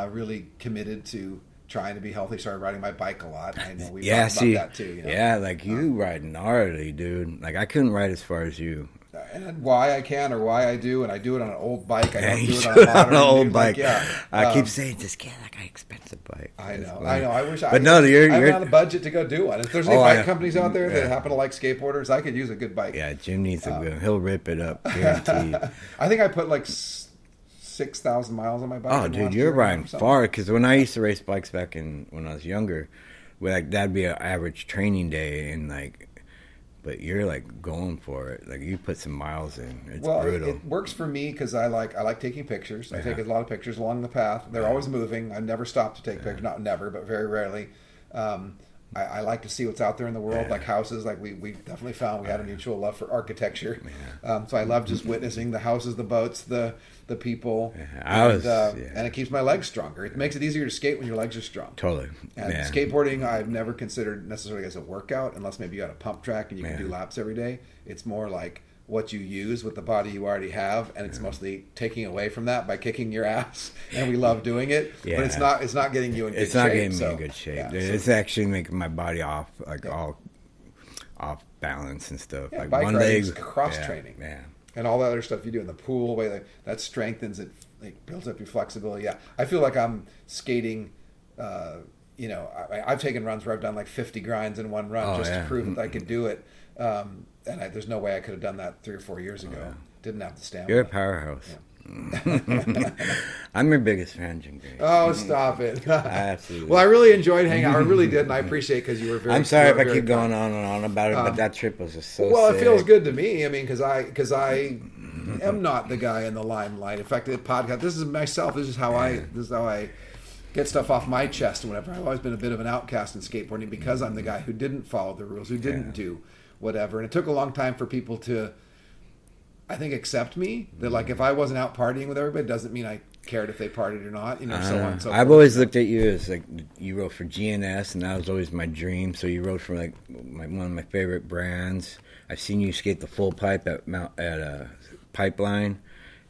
really committed to trying to be healthy, started riding my bike a lot. I know we talked about that too. Yeah, like you ride gnarly, dude. Like I couldn't ride as far as you. And why I can or why I do, and I do it on an old bike. I don't do it on a modern old bike. I keep saying this kid, like an expensive bike. I know. I wish I. But no, I'm on a budget to go do one. If there's any bike companies out there that happen to like skateboarders, I could use a good bike. Yeah, Jim needs a good. He'll rip it up, guaranteed. I think I put like 6,000 miles on my bike. Oh, dude, you're riding far. Because when I used to race bikes back when I was younger, like that'd be an average training day, and like. But you're like going for it. Like you put some miles in. It's brutal. It works for me because I like taking pictures. I take a lot of pictures along the path. They're always moving. I never stop to take pictures. Not never, but very rarely. I like to see what's out there in the world, like houses. Like we definitely found we had a mutual love for architecture. Yeah. So I love just witnessing the houses, the boats, the people. Yeah. And it keeps my legs stronger. It makes it easier to skate when your legs are strong. Totally. And skateboarding, I've never considered necessarily as a workout, unless maybe you got a pump track and you can do laps every day. It's more like what you use with the body you already have, and it's mostly taking away from that by kicking your ass, and we love doing it, but it's not getting you in good shape. It's not getting me in good shape. Yeah, it's actually making my body off, like all off balance and stuff. Yeah, like bike one leg cross training, and all the other stuff you do in the pool, that strengthens it, like builds up your flexibility. Yeah, I feel like I'm skating. I've taken runs where I've done like 50 grinds in one run to prove that I could do it. And there's no way I could have done that 3 or 4 years ago. Didn't have the stamina. You're a powerhouse. Yeah. I'm your biggest fan, Jim Gray. Oh, stop it. Absolutely. Well, I really enjoyed hanging out. I really did, and I appreciate it because you were very. I'm sorry if I keep going on and on about it, but that trip was just so. Well, sick. It feels good to me. I mean, because I am not the guy in the limelight. In fact, the podcast. This is myself. This is how I get stuff off my chest. Whenever I've always been a bit of an outcast in skateboarding because I'm the guy who didn't follow the rules, who didn't do. Whatever, and it took a long time for people to, I think, accept me. That like if I wasn't out partying with everybody, it doesn't mean I cared if they partied or not. So on. And so I've always looked at you as like you wrote for GNS, and that was always my dream. So you wrote for like one of my favorite brands. I've seen you skate the full pipe at Pipeline,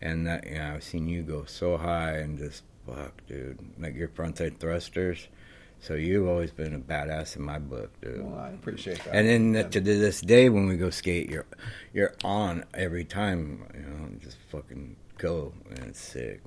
and that I've seen you go so high and just fuck, dude, like your frontside thrusters. So you've always been a badass in my book, dude. Well, I appreciate that. And then to this day, when we go skate, you're on every time. Just fucking go, and it's sick.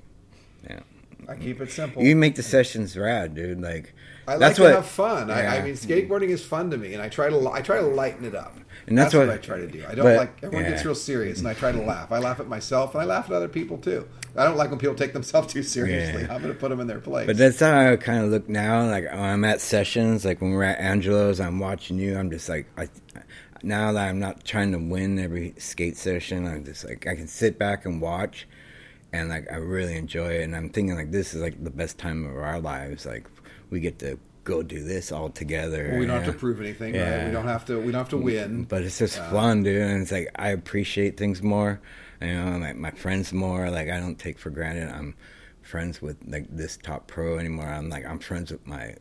Yeah. I keep it simple. You make the sessions rad, dude. Like I like to have fun. Yeah. I mean, skateboarding is fun to me, and I try to lighten it up. And that's what I try to do. I don't like everyone gets real serious, and I try to laugh. I laugh at myself, and I laugh at other people too. I don't like when people take themselves too seriously. I'm going to put them in their place. But that's how I kind of look now. Like I'm at sessions, like when we're at Angelo's, I'm watching you. I'm just like now that I'm not trying to win every skate session. I'm just like I can sit back and watch. And like I really enjoy it, and I'm thinking like this is like the best time of our lives. Like we get to go do this all together. Well, we don't have to prove anything. Yeah. Right? We don't have to win. But it's just fun, dude. And it's like I appreciate things more. Like my friends more. Like I don't take for granted. I'm friends with like this top pro anymore. I'm friends with my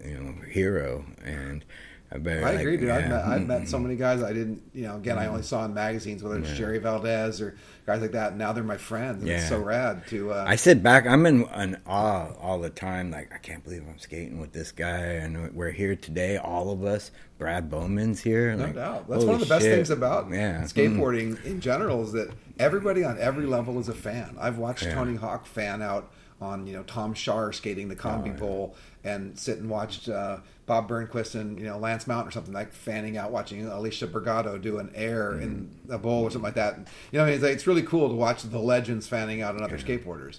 hero and. I agree, dude. I've met so many guys I didn't, I only saw in magazines, whether it's Jerry Valdez or guys like that. Now they're my friends. And it's so rad to... I sit back. I'm in an awe all the time. Like, I can't believe I'm skating with this guy. And we're here today, all of us. Brad Bowman's here. No doubt. That's one of the best things about skateboarding in general is that everybody on every level is a fan. I've watched Tony Hawk fan out on, you know, Tom Scharr skating the combi pole and sit and watch Bob Burnquist and, you know, Lance Mountain or something, like fanning out watching Alicia Brigado do an air in a bowl or something like that. And, you know, it's really cool to watch the legends fanning out on other skateboarders,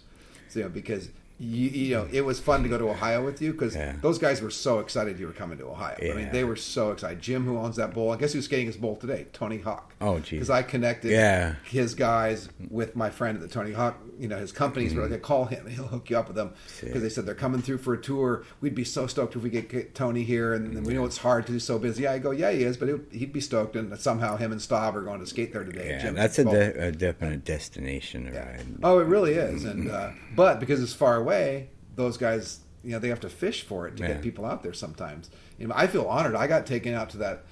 so, you know, because you know, it was fun to go to Ohio with you because those guys were so excited you were coming to Ohio. I mean, they were so excited. Jim, who owns that bowl, I guess who's skating his bowl today? Tony Hawk. Oh, geez. Because I connected his guys with my friend at the Tony Hawk, you know, his companies were like, call him, he'll hook you up with them. Because they said they're coming through for a tour. We'd be so stoked if we could get Tony here. And we know it's hard because he's so busy. I go, he is, but he'd be stoked. And somehow him and Staub are going to skate there today. Yeah, that's a definite destination. Right? Oh, it really is. And but because it's far away, those guys, you know, they have to fish for it to get people out there sometimes. You know, I feel honored. I got taken out to that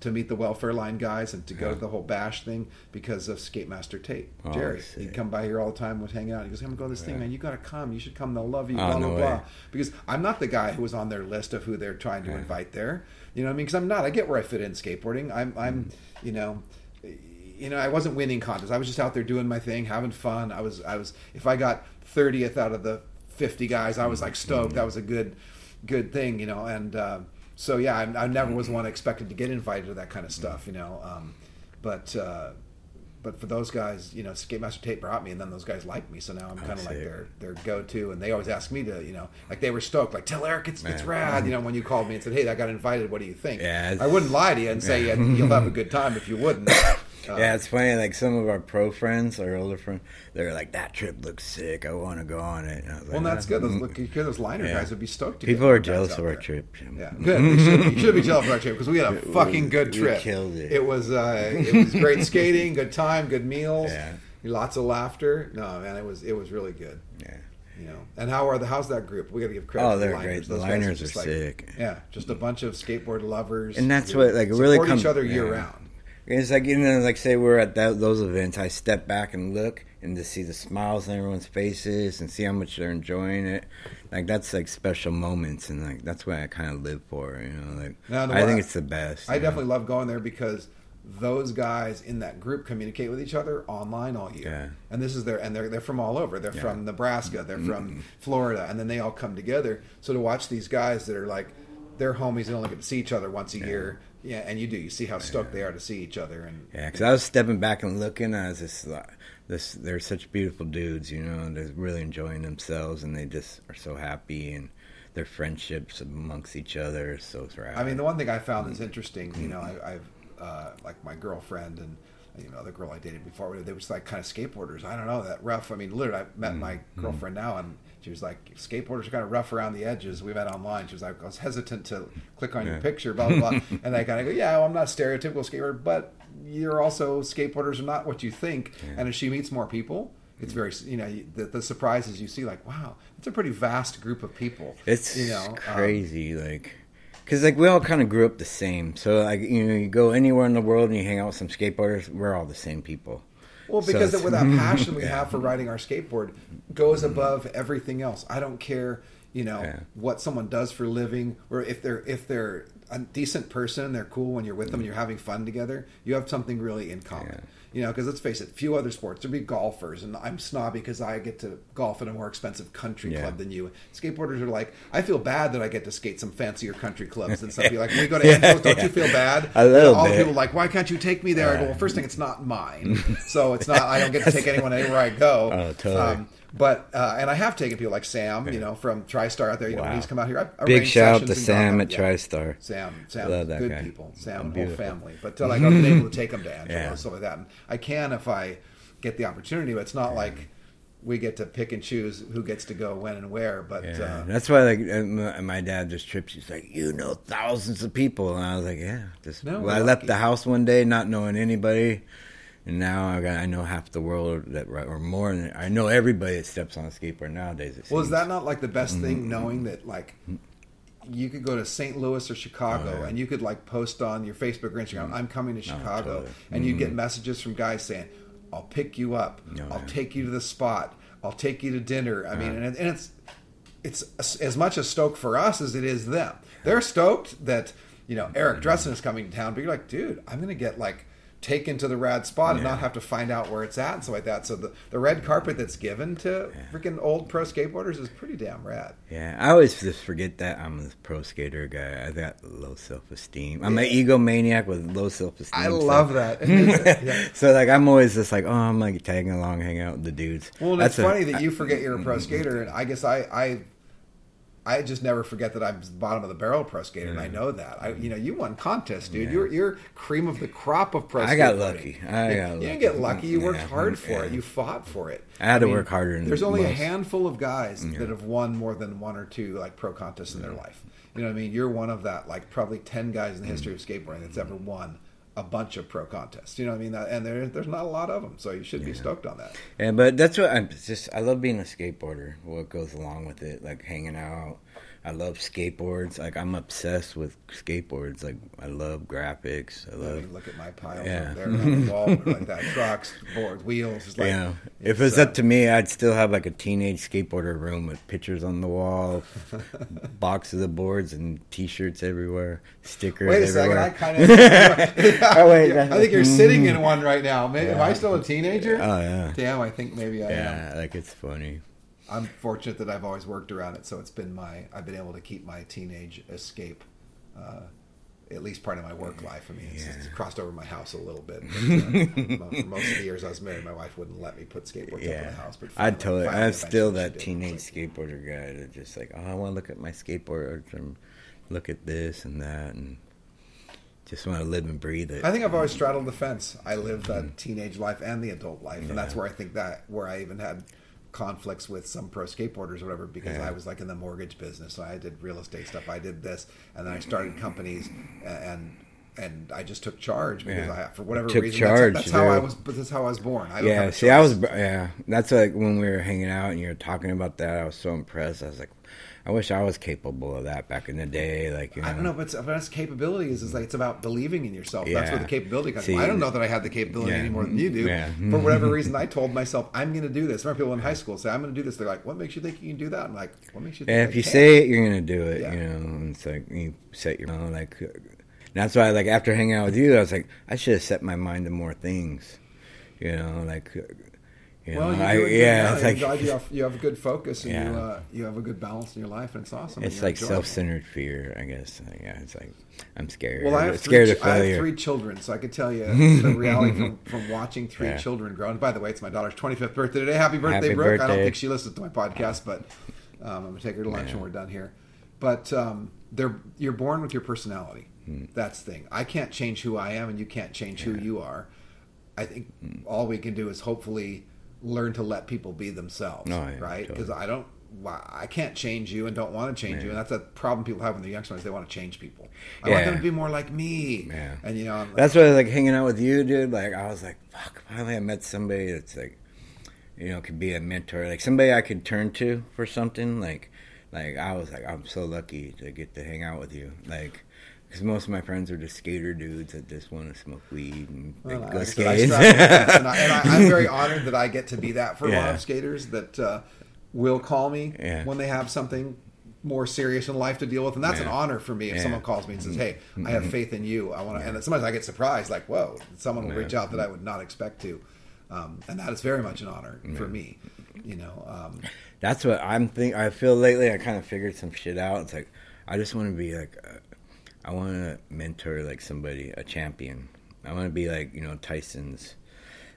to meet the Welfare Line guys and to go to the whole bash thing because of Skate Master Tate. Jerry, he'd come by here all the time, would hang out. He goes, I'm gonna go to this thing, man. You gotta come. You should come. They'll love you. Blah blah blah. Because I'm not the guy who was on their list of who they're trying to invite there. You know what I mean? Because I'm not. I get where I fit in skateboarding. I'm you know, I wasn't winning contests. I was just out there doing my thing, having fun. I was. If I got 30th out of the 50 guys, I was like stoked. That was a good thing, you know. And so yeah, I never was one expected to get invited to that kind of stuff, you know. But for those guys, you know, Skate Master Tate brought me, and then those guys liked me, so now I'm kind of like their go-to, and they always ask me to, you know, like they were stoked, like tell Eric it's rad, you know, when you called me and said, hey, I got invited, what do you think? I wouldn't lie to you and say you'll have a good time if you wouldn't. Yeah, it's funny, like some of our pro friends, our older friends, they're like, that trip looks sick, I want to go on it. And I was like, that's good. Those liner guys would be stoked to People are jealous of our trip. Yeah, good. You should be jealous of our trip because we had a fucking good trip. We killed it. It was great skating, good time, good meals, lots of laughter. No, man, it was really good. Yeah. You know, and how's that group? We got to give credit. Oh, they're great. The liners are sick. Yeah, just a bunch of skateboard lovers. And that's what like really support each other year round. It's like, you know, like say we're at those events, I step back and look and to see the smiles on everyone's faces and see how much they're enjoying it. Like that's like special moments, and like that's what I kind of live for, you know. Like I think it's the best. I definitely love going there because those guys in that group communicate with each other online all year. Yeah. And this is they're from all over. They're from Nebraska, they're from Florida, and then they all come together. So to watch these guys that are like their homies and only get to see each other once a year. Yeah, and you do. You see how stoked they are to see each other, and because I was stepping back and looking, I was just like, they're such beautiful dudes, you know. And they're really enjoying themselves, and they just are so happy, and their friendships amongst each other is so thriving. I mean, the one thing I found is interesting, you know, I've like my girlfriend and, you know, the girl I dated before, they were just like kind of skateboarders. I don't know, that rough. I mean, literally, I met my girlfriend now, and she was like, skateboarders are kind of rough around the edges. We met online. She was like, I was hesitant to click on your picture, blah, blah, blah. And I kind of go, well, I'm not a stereotypical skateboarder, but you're also, skateboarders are not what you think. Yeah. And as she meets more people, it's very, you know, the surprises you see, like, wow, that's a pretty vast group of people. It's, you know, crazy, like... Because, like, we all kind of grew up the same. So, like, you know, you go anywhere in the world and you hang out with some skateboarders, we're all the same people. Well, because with that passion we have for riding our skateboard goes above everything else. I don't care, you know, what someone does for a living, or if they're a decent person, they're cool when you're with them and you're having fun together, you have something really in common. Yeah. You know, because let's face it, few other sports. There'd be golfers, and I'm snobby because I get to golf at a more expensive country club than you. Skateboarders are like, I feel bad that I get to skate some fancier country clubs and stuff. You're like, when we go to Angels, don't you feel bad? A little bit. All the people are like, why can't you take me there? I go, well, first thing, it's not mine. So it's not, I don't get to take anyone anywhere I go. Oh, totally. But and I have taken people like Sam, you know, from TriStar out there. You know, when he's come out here. I big shout out to Sam at TriStar. Sam, love that good guy. People. Sam, whole family. But like I've been able to take them to Angelo and stuff like that. And I can if I get the opportunity, but it's not like we get to pick and choose who gets to go when and where. But that's why, like, my dad just trips. He's like, you know, thousands of people, and I was like, I left the house one day not knowing anybody. And now I know half the world or more. And I know everybody that steps on a skateboard nowadays. Well, is that not like the best thing, knowing that like you could go to St. Louis or Chicago and you could like post on your Facebook or Instagram, I'm coming to Chicago. Totally. And you get messages from guys saying, I'll pick you up. I'll take you to the spot. I'll take you to dinner. I mean, and it's as much a stoke for us as it is them. They're stoked that, you know, Eric Dressen is coming to town. But you're like, dude, I'm going to get like taken to the rad spot and not have to find out where it's at and stuff like that. So the red carpet that's given to freaking old pro skateboarders is pretty damn rad. Yeah, I always just forget that I'm a pro skater guy. I got low self-esteem. I'm an egomaniac with low self-esteem. I love that. So like I'm always just like, oh, I'm like tagging along, hanging out with the dudes. Well, it's funny that you forget you're a pro skater, and I guess I just never forget that I'm bottom of the barrel pro skater, and I know that. You won contests, dude. Yeah. You're cream of the crop of pro skateboarding. I got lucky. You didn't get lucky. You worked hard for it. You fought for it. I had to work harder. There's only a handful of guys that have won more than one or two like pro contests in their life. You know what I mean? You're one of that, like probably 10 guys in the history of skateboarding that's ever won a bunch of pro contests. You know what I mean? And there's not a lot of them, so you should be stoked on that. Yeah, but that's what I love being a skateboarder, what goes along with it, like hanging out. I love skateboards. Like, I'm obsessed with skateboards. Like, I love graphics. I love... Look at my piles up there on the wall. Like that. Trucks, boards, wheels. It's like, if it's up to me, I'd still have, like, a teenage skateboarder room with pictures on the wall, boxes of boards, and T-shirts everywhere, stickers everywhere. Wait a second. I think you're sitting in one right now. Maybe, am I still a teenager? Oh, yeah. Damn, I think maybe I am. Yeah, like, it's funny. I'm fortunate that I've always worked around it, so it's been I've been able to keep my teenage escape, at least part of my work life. I mean, it's crossed over my house a little bit. But, for most of the years I was married, my wife wouldn't let me put skateboards up in the house. But I'm still that teenage skateboarder guy that just like, oh, I want to look at my skateboard and look at this and that and just want to live and breathe it. I think I've always straddled the fence. I lived that teenage life and the adult life, and that's where I think that where I even had conflicts with some pro skateboarders or whatever, because I was like in the mortgage business, so I did real estate stuff, I did this, and then I started companies, and I just took charge because I, for whatever reason, charge, that's how I was. But that's how I was born. That's like when we were hanging out and you were talking about that. I was so impressed. I was like, I wish I was capable of that back in the day. Like, you know. I don't know, but it's capability is like it's about believing in yourself. Yeah. That's where the capability comes from. I don't know that I had the capability any more than you do. Yeah. For whatever reason, I told myself, I'm going to do this. I remember people in high school say, I'm going to do this. They're like, what makes you think you can do that? I'm like, what makes you think if you say it, you're going to do it. Yeah. You know, and it's like you set your mind. Like, that's why, like, after hanging out with you, I was like, I should have set my mind to more things. You know, like... You well, know, you it's like, you have a good focus and you have a good balance in your life, and it's awesome. It's like self-centered fear, I guess. It's like I'm scared. Well, I have three children, so I could tell you the reality from watching three children grow. And by the way, it's my daughter's 25th birthday today. Happy birthday, Brooke! I don't think she listens to my podcast, but I'm gonna take her to lunch when we're done here. But you're born with your personality. That's the thing. I can't change who I am, and you can't change who you are. I think all we can do is hopefully learn to let people be themselves, right? Because totally. I can't change you and don't want to change you, and that's a problem people have when they're youngsters. They want to change people. I want them to be more like me. Yeah. And you know, I'm like, that's why like hanging out with you, dude. Like I was like, fuck, finally I met somebody that's like, you know, could be a mentor, like somebody I could turn to for something. Like I was like, I'm so lucky to get to hang out with you. Like. Because most of my friends are just skater dudes that just want to smoke weed and go skate. I'm very honored that I get to be that for a lot of skaters that will call me when they have something more serious in life to deal with. And that's an honor for me if someone calls me and says, hey, I have faith in you. I want to. And sometimes I get surprised, like, whoa, someone will reach out that I would not expect to. And that is very much an honor for me. You know, that's what I'm thinking. I feel lately I kind of figured some shit out. It's like, I just want to be like... I want to mentor, like, somebody, a champion. I want to be, like, you know, Tyson's,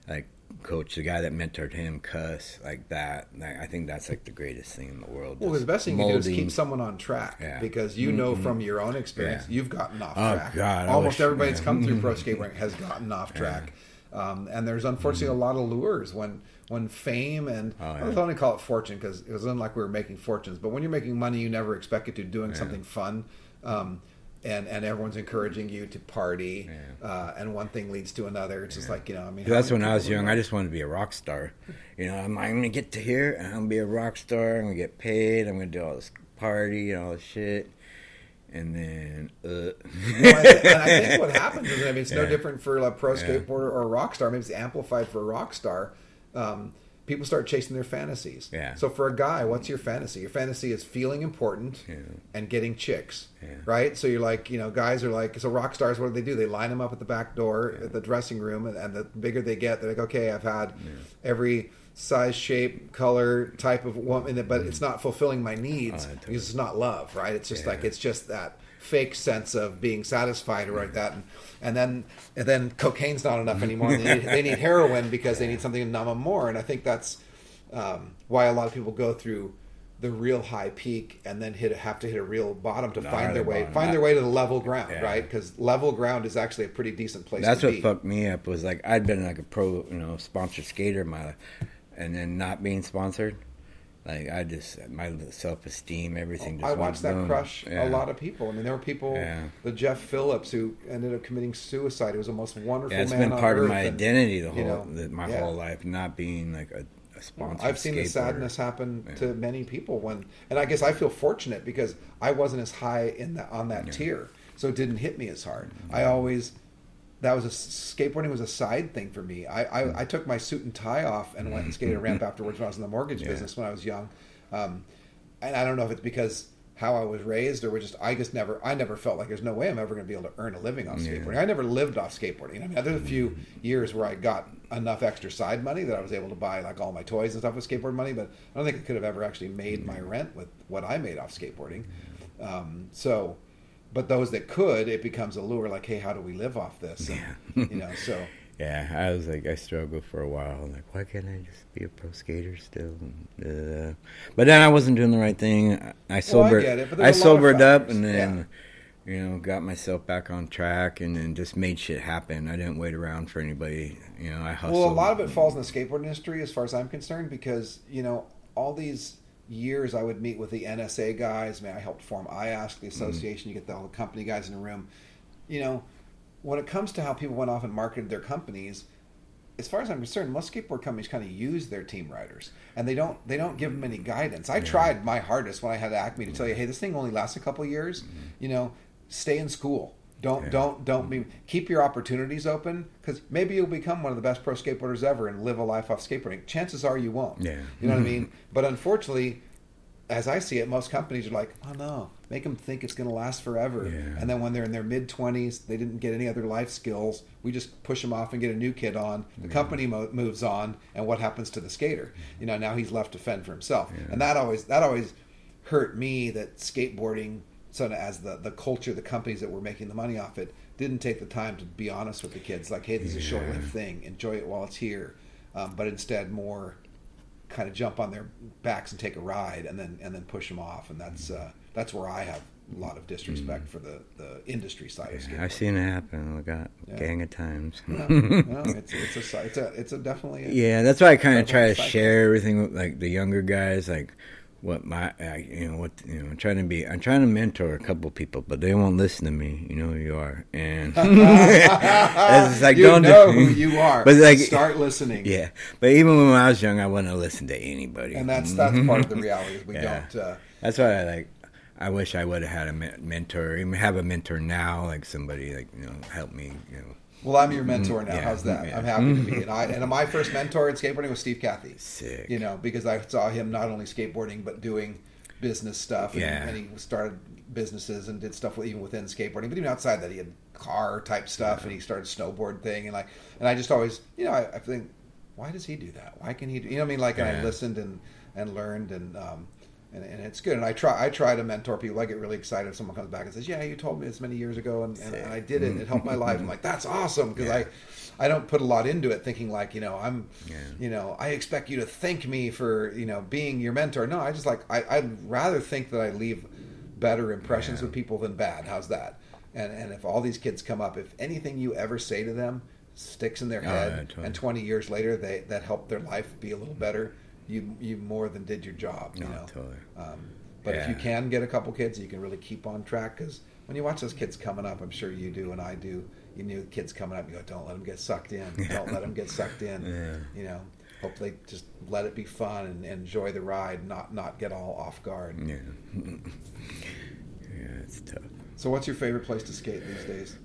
like, coach, the guy that mentored him, Cuss, like that. Like, I think that's, like, the greatest thing in the world. Well, the best thing you can do is keep someone on track because you know from your own experience you've gotten off track. Oh, God. Almost everybody that's come through pro skateboarding has gotten off track. And there's, unfortunately, a lot of lures when fame and I don't want to call it fortune because it wasn't like we were making fortunes. But when you're making money you never expected to doing something fun, And everyone's encouraging you to party, and one thing leads to another. It's just like, you know, I mean... That's when I was young. I just wanted to be a rock star. You know, I'm going to get to here, and I'm going to be a rock star. I'm going to get paid. I'm going to do all this party and all this shit. And then... and I think what happens is, I mean, it's no different for a pro skateboarder or a rock star. Maybe it's amplified for a rock star. people start chasing their fantasies. Yeah. So for a guy, what's your fantasy? Your fantasy is feeling important and getting chicks, right? So you're like, you know, guys are like, so rock stars, what do? They line them up at the back door at the dressing room, and the bigger they get, they're like, okay, I've had every size, shape, color, type of woman, but it's not fulfilling my needs because it's not love, right? It's just like, it's just that fake sense of being satisfied or like that, and then cocaine's not enough anymore. They need heroin because they need something to numb them more. And I think that's why a lot of people go through the real high peak and then have to hit a real bottom to find their way to the level ground, right? Because level ground is actually a pretty decent place. That's to what be. Fucked me up was like I'd been like a pro, sponsored skater in my life, and then not being sponsored. Like, I just, my self-esteem, everything just I watched that crush a lot of people. I mean, there were people, the Jeff Phillips, who ended up committing suicide. He was the most wonderful man on earth. It's been part of my identity my whole life, not being like a sponsored I've seen skateboarder. The sadness happen to many people and I guess I feel fortunate because I wasn't as high on that tier. So it didn't hit me as hard. I always... skateboarding was a side thing for me. I took my suit and tie off and went and skated a ramp afterwards when I was in the mortgage business when I was young. And I don't know if it's because how I was raised or I never felt like there's no way I'm ever going to be able to earn a living off skateboarding. I never lived off skateboarding. I mean, there's a few years where I got enough extra side money that I was able to buy like all my toys and stuff with skateboard money, but I don't think I could have ever actually made my rent with what I made off skateboarding. But those that could, it becomes a lure. Like, hey, how do we live off this? So. I was like, I struggled for a while. Like, why can't I just be a pro skater still? But then I wasn't doing the right thing. I sobered up and then, got myself back on track and then just made shit happen. I didn't wait around for anybody. I hustled. Well, a lot of it falls in the skateboard industry, as far as I'm concerned, because all these years I would meet with the NSA guys. I helped form IASC, the association. You get all the company guys in a room. When it comes to how people went off and marketed their companies, as far as I'm concerned, most skateboard companies kind of use their team riders, and they don't give them any guidance. I tried my hardest when I had Acme to tell you, hey, this thing only lasts a couple of years. Stay in school. Don't keep your opportunities open, because maybe you'll become one of the best pro skateboarders ever and live a life off skateboarding. Chances are you won't. You know what I mean? But unfortunately, as I see it, most companies are like, oh no, make them think it's going to last forever. And then when they're in their mid-20s, they didn't get any other life skills. We just push them off and get a new kid on. The company moves on, and what happens to the skater? Now he's left to fend for himself. And that always hurt me, that skateboarding, so as the culture, the companies that were making the money off it, didn't take the time to be honest with the kids. Like, hey, this is a short-lived thing. Enjoy it while it's here. But instead more kind of jump on their backs and take a ride and then push them off. And that's where I have a lot of disrespect for the industry side of skateboarding. I've seen it happen. I've got a gang of times. It's definitely... that's why I kind of try to share everything with like the younger guys, like... I'm trying to mentor a couple people, but they won't listen to me. You know who you are, and it's like, you don't know who you are. But like, start listening. Yeah, but even when I was young, I wouldn't listen to anybody. And that's part of the reality. Is we don't. That's why I like. I wish I would have had a mentor. Even have a mentor now, like somebody like help me. Well, I'm your mentor now. How's that? I'm happy to be. And my first mentor in skateboarding was Steve Cathy. Sick. Because I saw him not only skateboarding but doing business stuff. And he started businesses and did stuff even within skateboarding. But even outside that, he had car type stuff and he started snowboard thing. And I just always, I think, why does he do that? Why can he do? And I listened and learned and it's good. And I try to mentor people. I get really excited if someone comes back and says, yeah, you told me this many years ago and I did it. And it helped my life. I'm like, that's awesome. Because I don't put a lot into it thinking like, I expect you to thank me for, being your mentor. No, I just like, I'd rather think that I leave better impressions with people than bad. How's that? And if all these kids come up, if anything you ever say to them sticks in their head and 20 years later, that helped their life be a little better, you more than did your job, Totally. But if you can get a couple kids, you can really keep on track, because when you watch those kids coming up, I'm sure you do and I do, kids coming up, you go, don't let them get sucked in. Don't let them get sucked in. Hope they just let it be fun and enjoy the ride, not get all off guard. It's tough. So what's your favorite place to skate these days?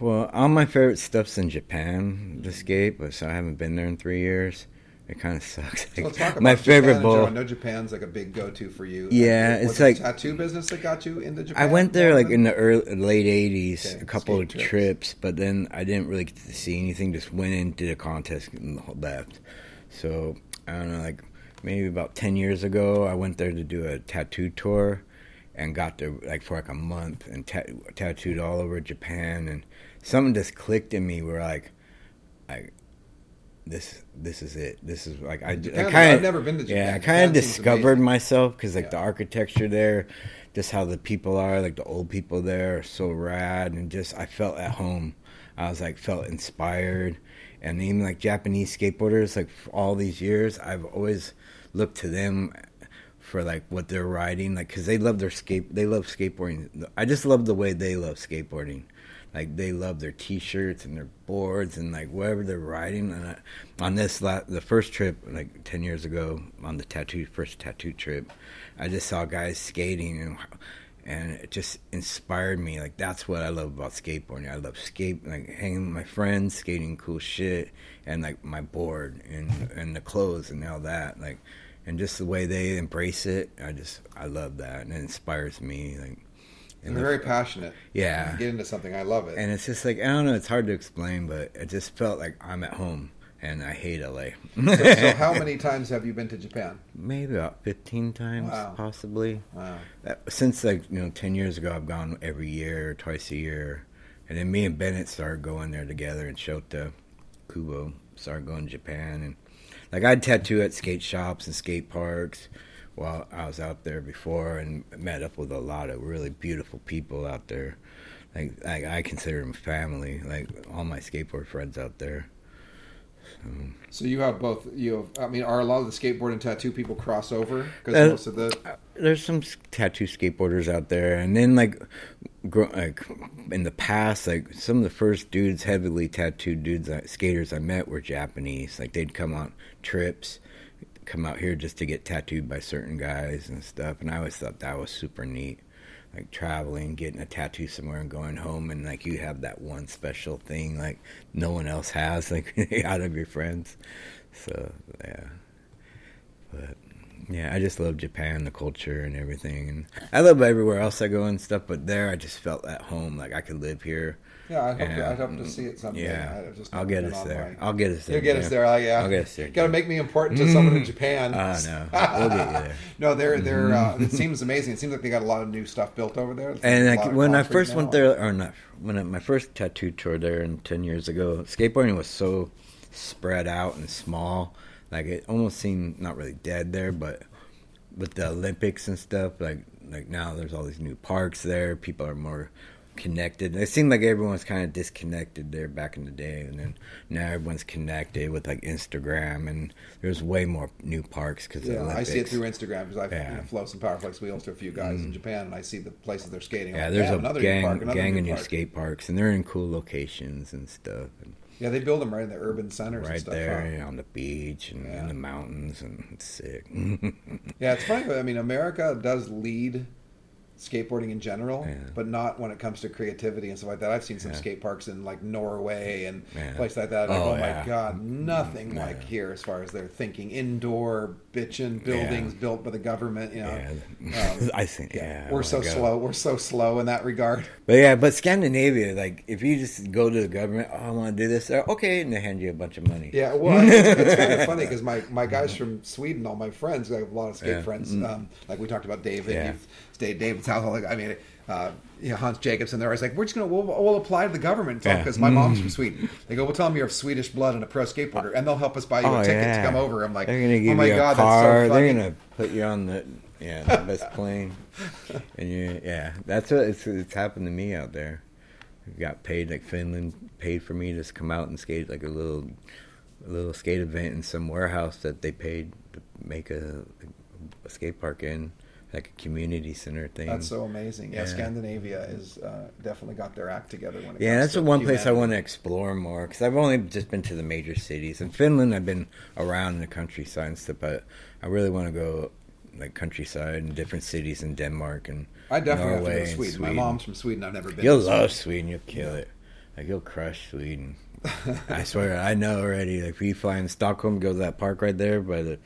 Well, all my favorite stuff's in Japan to skate, but so I haven't been there in 3 years. It kind of sucks. Like, so my favorite bowl. I know Japan's like a big go-to for you. Yeah, it's like tattoo business that got you into Japan. I went there like in the late '80s, a couple of trips, but then I didn't really get to see anything. Just went in, did a contest, and left. So I don't know, like maybe about 10 years ago, I went there to do a tattoo tour, and got there like for like a month and tattooed all over Japan, and something just clicked in me where like. This is it. This is like I kind of. I've never been to Japan. Yeah, I kind of discovered myself because like the architecture there, just how the people are, like the old people there are so rad, and just I felt at home. I was like felt inspired, and even like Japanese skateboarders, like for all these years, I've always looked to them for like what they're riding, like because they love their they love skateboarding. I just love the way they love skateboarding. Like, they love their T-shirts and their boards and, like, whatever they're riding. And on this, the first trip, like, 10 years ago, on the first tattoo trip, I just saw guys skating, and it just inspired me. Like, that's what I love about skateboarding. I love like, hanging with my friends, skating cool shit, and, like, my board and the clothes and all that. Like, and just the way they embrace it, I love that. And it inspires me, like. And they're very passionate. Yeah. You get into something. I love it. And it's just like, I don't know, it's hard to explain, but it just felt like I'm at home, and I hate LA. So how many times have you been to Japan? Maybe about 15 times, possibly. Wow. Since, like, 10 years ago, I've gone every year, twice a year. And then me and Bennett started going there together, and Shota Kubo started going to Japan. And, like, I'd tattoo at skate shops and skate parks. Well, I was out there before and met up with a lot of really beautiful people out there. Like I consider them family. Like all my skateboard friends out there. So you have both. Are a lot of the skateboard and tattoo people cross over? Because most of there's some tattoo skateboarders out there, and then like in the past, like some of the first dudes, heavily tattooed dudes, skaters I met were Japanese. Like they'd come on trips. Come out here just to get tattooed by certain guys and stuff, and I always thought that was super neat, like traveling, getting a tattoo somewhere and going home, and like you have that one special thing like no one else has, like out of your friends. So I just love Japan, the culture and everything, and I love everywhere else I go and stuff, but there I just felt at home, like I could live here. Yeah, I'd hope to see it someday. Yeah, I'll get us there. You'll get us there. I'll get us there. Got to make me important to someone in Japan. No, we'll get you there. No, it seems amazing. It seems like they got a lot of new stuff built over there. And like, when I first went there, my first tattoo tour there 10 years ago, skateboarding was so spread out and small. Like, it almost seemed not really dead there, but with the Olympics and stuff, like now there's all these new parks there. People are more connected. It seemed like everyone was kind of disconnected there back in the day, and then now everyone's connected with like Instagram, and there's way more new parks because of the Olympics. I see it through Instagram because I've flown some Powerflex wheels to a few guys in Japan, and I see the places they're skating. Yeah, there's another gang of new skate parks, and they're in cool locations and stuff. And yeah, they build them right in the urban centers and stuff. Right there, and on the beach and in the mountains, and it's sick. Yeah, it's funny. I mean, America does lead skateboarding in general, but not when it comes to creativity and stuff like that. I've seen some skate parks in like Norway and places like that. Like, my God, nothing like here as far as their thinking. Indoor bitchin' buildings built by the government. I think we're so slow. We're so slow in that regard. But but Scandinavia, like if you just go to the government, I want to do this, okay, and they hand you a bunch of money. Yeah, well, it's kind of funny because my guys from Sweden, all my friends, I have a lot of skate friends. Like we talked about David. David's household. I mean, Hans Jacobson, they're always like, we're just going to, we'll apply to the government because my mom's from Sweden. They go, we'll tell them you're of Swedish blood and a pro skateboarder, and they'll help us buy you a ticket to come over. I'm like, they're going to give you a car. That's so funny. They're going to put you on the best plane. And that's what it's happened to me out there. I got paid, like Finland paid for me to just come out and skate like a little skate event in some warehouse that they paid to make a skate park in. Like a community center thing. That's so amazing. Yeah, Scandinavia is definitely got their act together when it comes that's to the one humanity. Place I want to explore more because I've only just been to the major cities. In Finland, I've been around the countryside and stuff, but I really want to go like countryside and different cities in Denmark and I definitely Norway have to go to Sweden. My mom's from Sweden. I've never been. You'll love Sweden. You'll kill it. Like you'll crush Sweden. I swear, I know already. Like, we fly in Stockholm, go to that park right there by the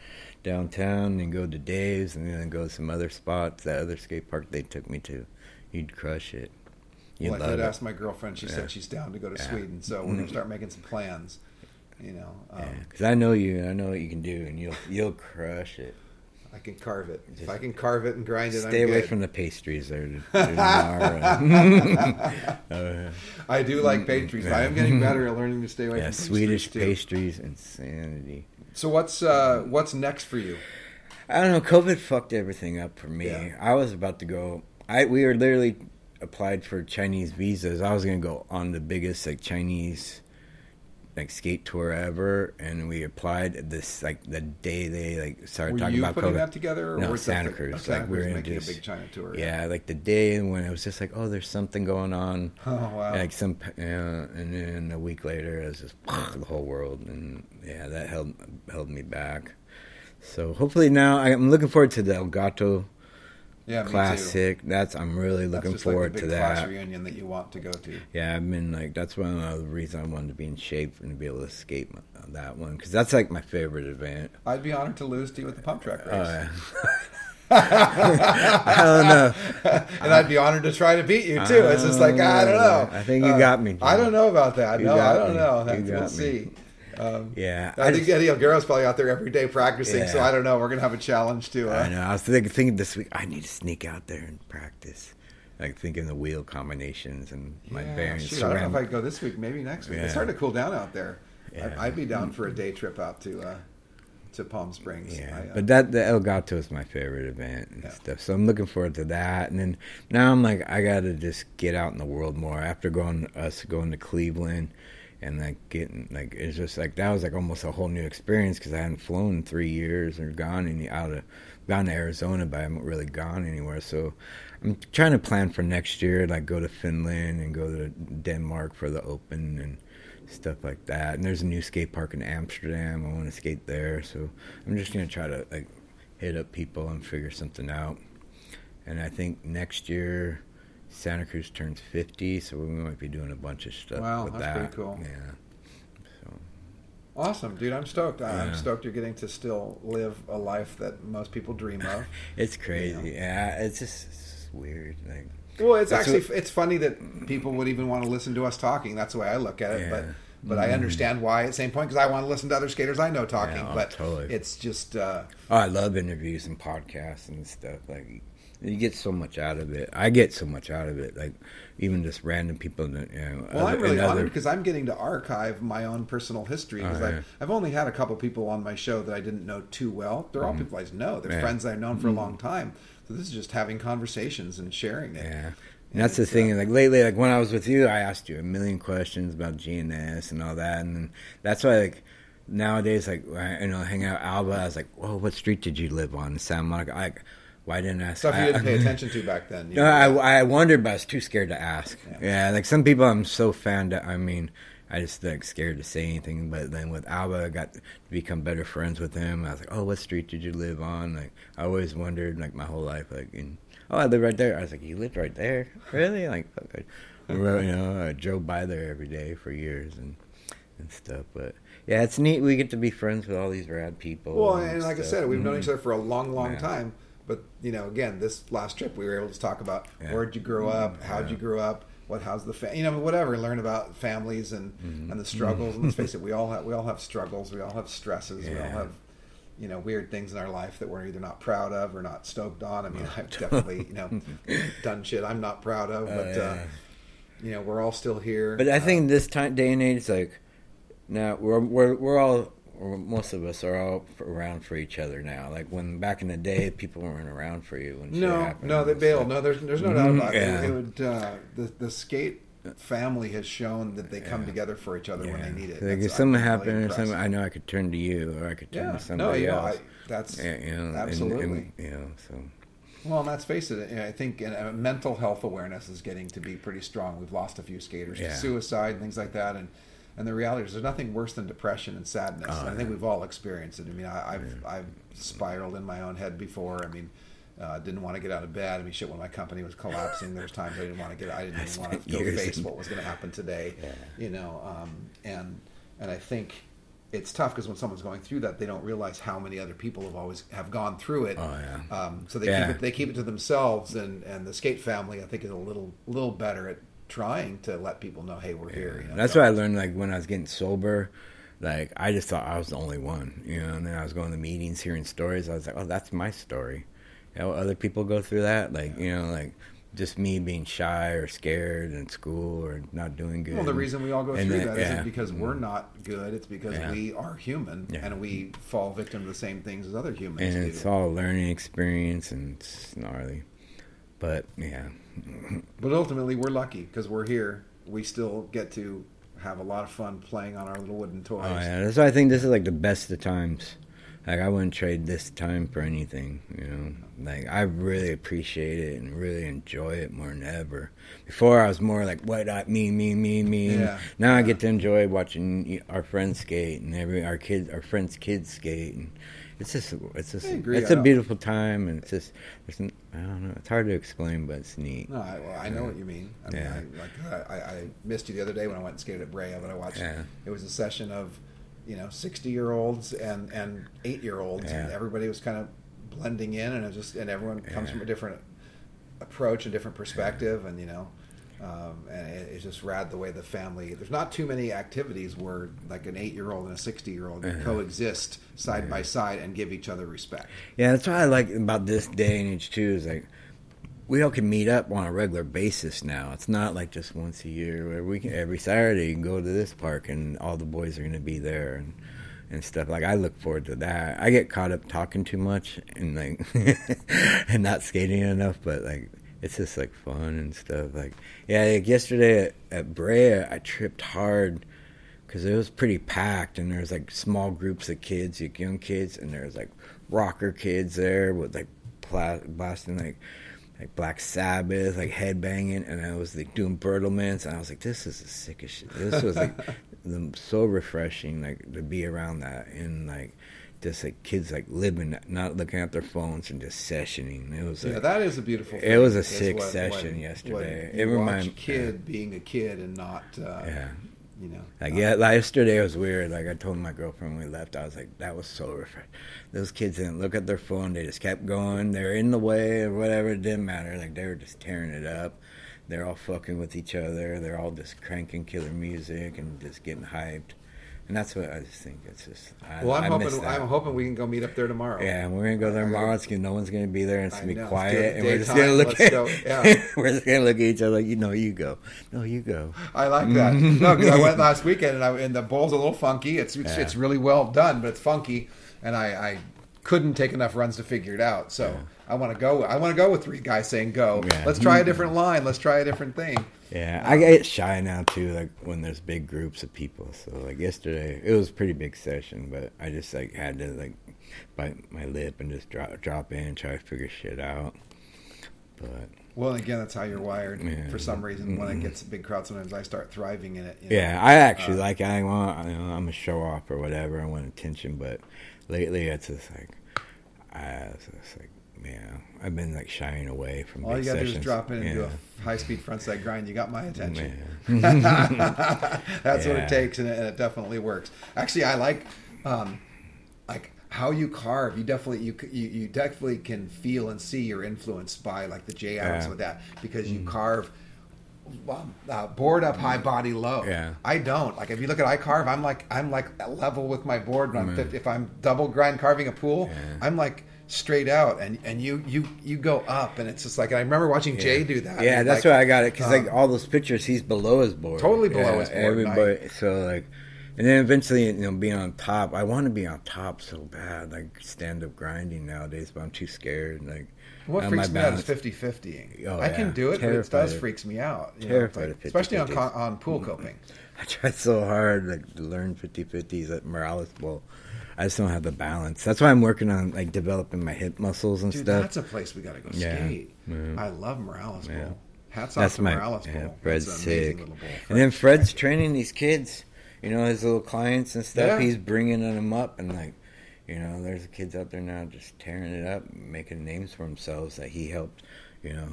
downtown, and go to Dave's, and then go to some other spots. That other skate park they took me to, you'd crush it. You'd love it. I did ask my girlfriend. She said she's down to go to Sweden, so we're gonna start making some plans. You know, because I know you, and I know what you can do, and you'll crush it. I can carve it. Just if I can carve it and grind it, I'm good. Stay away from the pastries. I do like pastries. I am getting better at learning to stay away from Swedish pastries, insanity. So what's next for you? I don't know. COVID fucked everything up for me. Yeah. I was about to go. We were literally applied for Chinese visas. I was going to go on the biggest Chinese skate tour ever, and we applied this the day they started talking about COVID. Were you putting that together? No, Santa Cruz. We were making a big China tour. Yeah, the day when it was just oh, there's something going on. Oh wow! And then a week later, it was just the whole world, and that held me back. So hopefully now I'm looking forward to the Elgato Classic. I'm really looking forward to that. That's the class reunion that you want to go to. Yeah, I mean, that's one of the reasons I wanted to be in shape and be able to skate that one, because that's my favorite event. I'd be honored to lose to you at the pump track race. I don't know. And I'd be honored to try to beat you too. It's just I don't know. I think you got me, Jim. I don't know about that. No, I don't know. We'll see. I think Eddie Alguero's probably out there every day practicing, so I don't know. We're going to have a challenge, too. I know. I was thinking this week, I need to sneak out there and practice. Thinking the wheel combinations and my bearings. Shoot, I don't know if I go this week, maybe next week. It's starting to cool down out there. Yeah. I'd be down for a day trip out to Palm Springs. Yeah, but the Elgato is my favorite event and stuff. So I'm looking forward to that. And then now I'm I got to just get out in the world more. After going to Cleveland, and getting it's just that was almost a whole new experience, because I hadn't flown in 3 years or gone to Arizona, but I haven't really gone anywhere. So I'm trying to plan for next year, go to Finland and go to Denmark for the Open and stuff like that. And there's a new skate park in Amsterdam. I want to skate there, so I'm just gonna try to hit up people and figure something out. And I think next year Santa Cruz turns 50, so we might be doing a bunch of stuff with that. Wow, that's pretty cool. Yeah. So. Awesome, dude. I'm stoked. I'm stoked you're getting to still live a life that most people dream of. It's crazy. You know? Yeah, it's weird. Well, it's funny that people would even want to listen to us talking. That's the way I look at it, but I understand why at the same point, because I want to listen to other skaters I know talking, but totally. It's just... I love interviews and podcasts and stuff, You get so much out of it. I get so much out of it. Even just random people. I'm really honored because I'm getting to archive my own personal history. Because I've only had a couple people on my show that I didn't know too well. They're all people I know. They're friends I've known for a long time. So this is just having conversations and sharing it. Yeah. And that's the thing. Lately, when I was with you, I asked you a million questions about GNS and all that. And that's why, nowadays, I hang out at Alva. I was whoa, what street did you live on in Santa Monica? Why didn't I ask? Stuff you didn't pay attention to back then. No, I wondered, but I was too scared to ask. Yeah, some people I'm so fond of, I just scared to say anything. But then with Alba, I got to become better friends with him. I was what street did you live on? I always wondered, my whole life. I live right there. I was you lived right there? Really? I drove by there every day for years and stuff, but... Yeah, it's neat. We get to be friends with all these rad people. Well, and like stuff. I said, we've known each other for a long, long time. But, again, this last trip, we were able to talk about where'd you grow up, how'd you grow up, how's the family, whatever, learn about families and the struggles. And let's face it, we all have struggles, we all have stresses, we all have, weird things in our life that we're either not proud of or not stoked on. I've definitely, done shit I'm not proud of, but, we're all still here. But I think this day and age, now we're all... Most of us are all around for each other now. When back in the day, people weren't around for you. When no, they bailed. No, there's no doubt about it. It would, the skate family has shown that they come together for each other when they need it. If something happened or something, I know I could turn to you or I could turn to somebody else. Absolutely. So. Well, and let's face it, I think mental health awareness is getting to be pretty strong. We've lost a few skaters to suicide and things like that, and the reality is there's nothing worse than depression and sadness. I think we've all experienced it. I've spiraled in my own head before. Didn't want to get out of bed. I mean, shit, when my company was collapsing, there was times I didn't want to get out. I didn't even want to go face what was going to happen today, you know. And I think it's tough because when someone's going through that, they don't realize how many other people have gone through it. Oh, yeah. So they keep it to themselves, and the skate family, I think, is a little better at trying to let people know, hey, we're here. You know, that's what I learned, like, when I was getting sober. Like, I just thought I was the only one, you know, and then I was going to meetings, hearing stories. I was like, oh, that's my story. You know, other people go through that, like, you know, like just me being shy or scared in school or not doing good. Well, the reason we all go through that isn't because we're not good. It's because we are human and we fall victim to the same things as other humans do. It's all a learning experience, and it's gnarly. But, yeah. But ultimately, we're lucky because we're here. We still get to have a lot of fun playing on our little wooden toys. Oh, yeah. That's why I think this is, like, the best of times. Like, I wouldn't trade this time for anything, you know. Like, I really appreciate it and really enjoy it more than ever. Before, I was more like, why not me? Yeah. Now I get to enjoy watching our friends skate and our friends' kids skate. And it's a beautiful time, and it's just, I don't know, it's hard to explain, but it's neat. No, I know what you mean. I missed you the other day when I went and skated at Brea, but I watched, it was a session of, you know, 60-year-olds and 8-year-olds, and everybody was kind of blending in, and everyone comes from a different approach, a different perspective, and, you know, and it's just rad the way the family. There's not too many activities where, like, an 8-year-old and a 60-year-old coexist side by side and give each other respect. Yeah, that's what I like about this day and age too. Is like, we all can meet up on a regular basis now. It's not like just once a year where we can, every Saturday, you can go to this park and all the boys are going to be there and stuff. Like, I look forward to that. I get caught up talking too much and, like, and not skating enough, but, like, it's just, like, fun and stuff. Like, yeah, like yesterday at Brea, I tripped hard because it was pretty packed, and there was, like, small groups of kids, like young kids, and there was, like, rocker kids there with, like, blasting, like Black Sabbath, like headbanging, and I was, like, doing Bertelmans, and I was like, this is the sickest shit. This was, like, so refreshing, like, to be around that, and, like, just, like, kids, like, living, not looking at their phones and just sessioning. It was, like, that is a beautiful thing. It was a sick session yesterday. It reminds me of a kid being a kid and not, you know, like, like yesterday was weird. Like, I told my girlfriend when we left, I was like, that was so refreshing. Those kids didn't look at their phone. They just kept going. They're in the way or whatever. It didn't matter. Like, they were just tearing it up. They're all fucking with each other. They're all just cranking killer music and just getting hyped. And that's what I just think. It's just, I'm hoping we can go meet up there tomorrow. Yeah, we're gonna go there tomorrow. It's no one's gonna be there, and it's gonna be quiet, and we're just gonna look at we're just gonna look at each other like, you know, you go, no, you go. I like that. No, because I went last weekend, and the bowl's a little funky. It's really well done, but it's funky, and I couldn't take enough runs to figure it out. So I want to go with three guys saying go. Yeah. Let's try a different line. Let's try a different thing. Yeah, I get shy now too, like, when there's big groups of people. So, like, yesterday, it was a pretty big session, but I just, like, had to, like, bite my lip and just drop in, try to figure shit out. But, well, again, that's how you're wired. Yeah. For some reason, when it gets a big crowd, sometimes I start thriving in it. You know? Yeah, I actually I'm a show off or whatever. I want attention, but lately, it's just like, I've been, like, shying away from all big sessions. All you got to do is drop in and do a high-speed frontside grind. You got my attention. That's what it takes, and it definitely works. Actually, I like how you carve. You definitely can feel and see you're influenced by, like, the Jay Adams with that, because you carve. Board up high, body low. Yeah. I don't. Like, if you look at I carve, I'm like level with my board when I'm 50. If I'm double grind carving a pool, I'm like straight out, and you go up, and it's just like, and I remember watching Jay do that. Yeah, that's why I got it, because like all those pictures, he's below his board. Totally below his board. Everybody, so like, and then eventually, you know, being on top. I want to be on top so bad, like stand up grinding nowadays, but I'm too scared. Like, what freaks me out is 50-50. I can do it, but it does freaks me out. Terrified of 50-50. Especially on pool coping. I tried so hard, like, to learn 50-50s at Morales Bowl. I just don't have the balance. That's why I'm working on, like, developing my hip muscles and stuff. That's a place we got to go skate. Yeah. I love Morales Bowl. Hats off to Morales Bowl. Fred's sick. And then Fred's training these kids, you know, his little clients and stuff. He's bringing them up and, like, You know, there's kids out there now just tearing it up, making names for themselves that he helped, you know,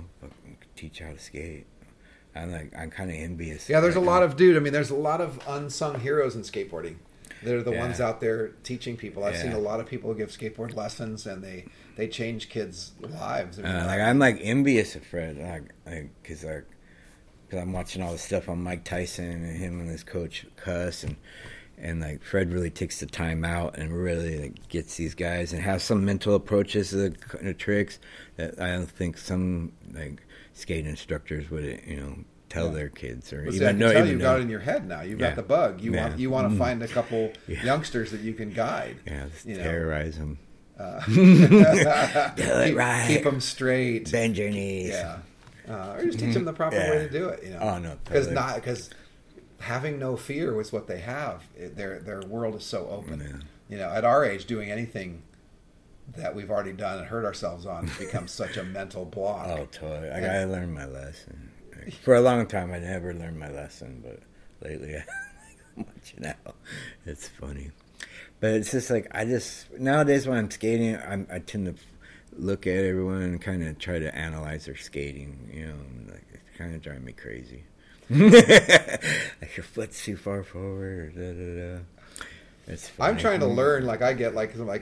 teach how to skate. I'm kind of envious. Yeah, there's a lot of, dude, I mean, there's a lot of unsung heroes in skateboarding. They're the ones out there teaching people. I've seen a lot of people give skateboard lessons, and they change kids' lives. I mean, I'm envious of Fred, because I'm watching all this stuff on Mike Tyson and him and his coach Cuss, and Fred really takes the time out and really gets these guys and has some mental approaches to the tricks that I don't think some skate instructors would tell their kids, or you've got it in your head now. You've got the bug. You want to find a couple youngsters that you can guide. Yeah, terrorize them. Keep them straight. Bend your knees. Yeah, or just teach them the proper way to do it. Oh no, because having no fear was what they have. Their world is so open. Yeah. At our age, doing anything that we've already done and hurt ourselves on becomes such a mental block. Oh, totally. I gotta learn my lesson. For a long time, I never learned my lesson, but lately, I'm watching out. It's funny, but it's just nowadays when I'm skating, I tend to look at everyone and kind of try to analyze their skating. It's kind of driving me crazy. Your foot's too far forward. Da, da, da. It's funny. I'm trying to learn. I get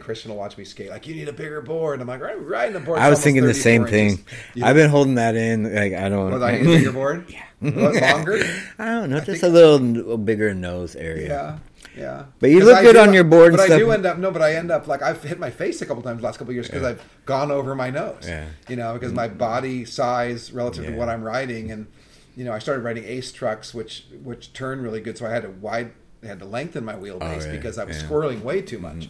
Christian will watch me skate. You need a bigger board. I'm I'm riding the board. I was thinking the same thing. I've been holding that in. I don't. I need a bigger board. Yeah, longer. I don't know. A little bigger nose area. Yeah, yeah. But you look good on your board. But and stuff. I do end up I've hit my face a couple times the last couple of years because I've gone over my nose. Yeah. Because my body size relative to what I'm riding, and I started riding ace trucks, which turn really good. So I had a wide. I had to lengthen my wheelbase because I was squirreling way too much,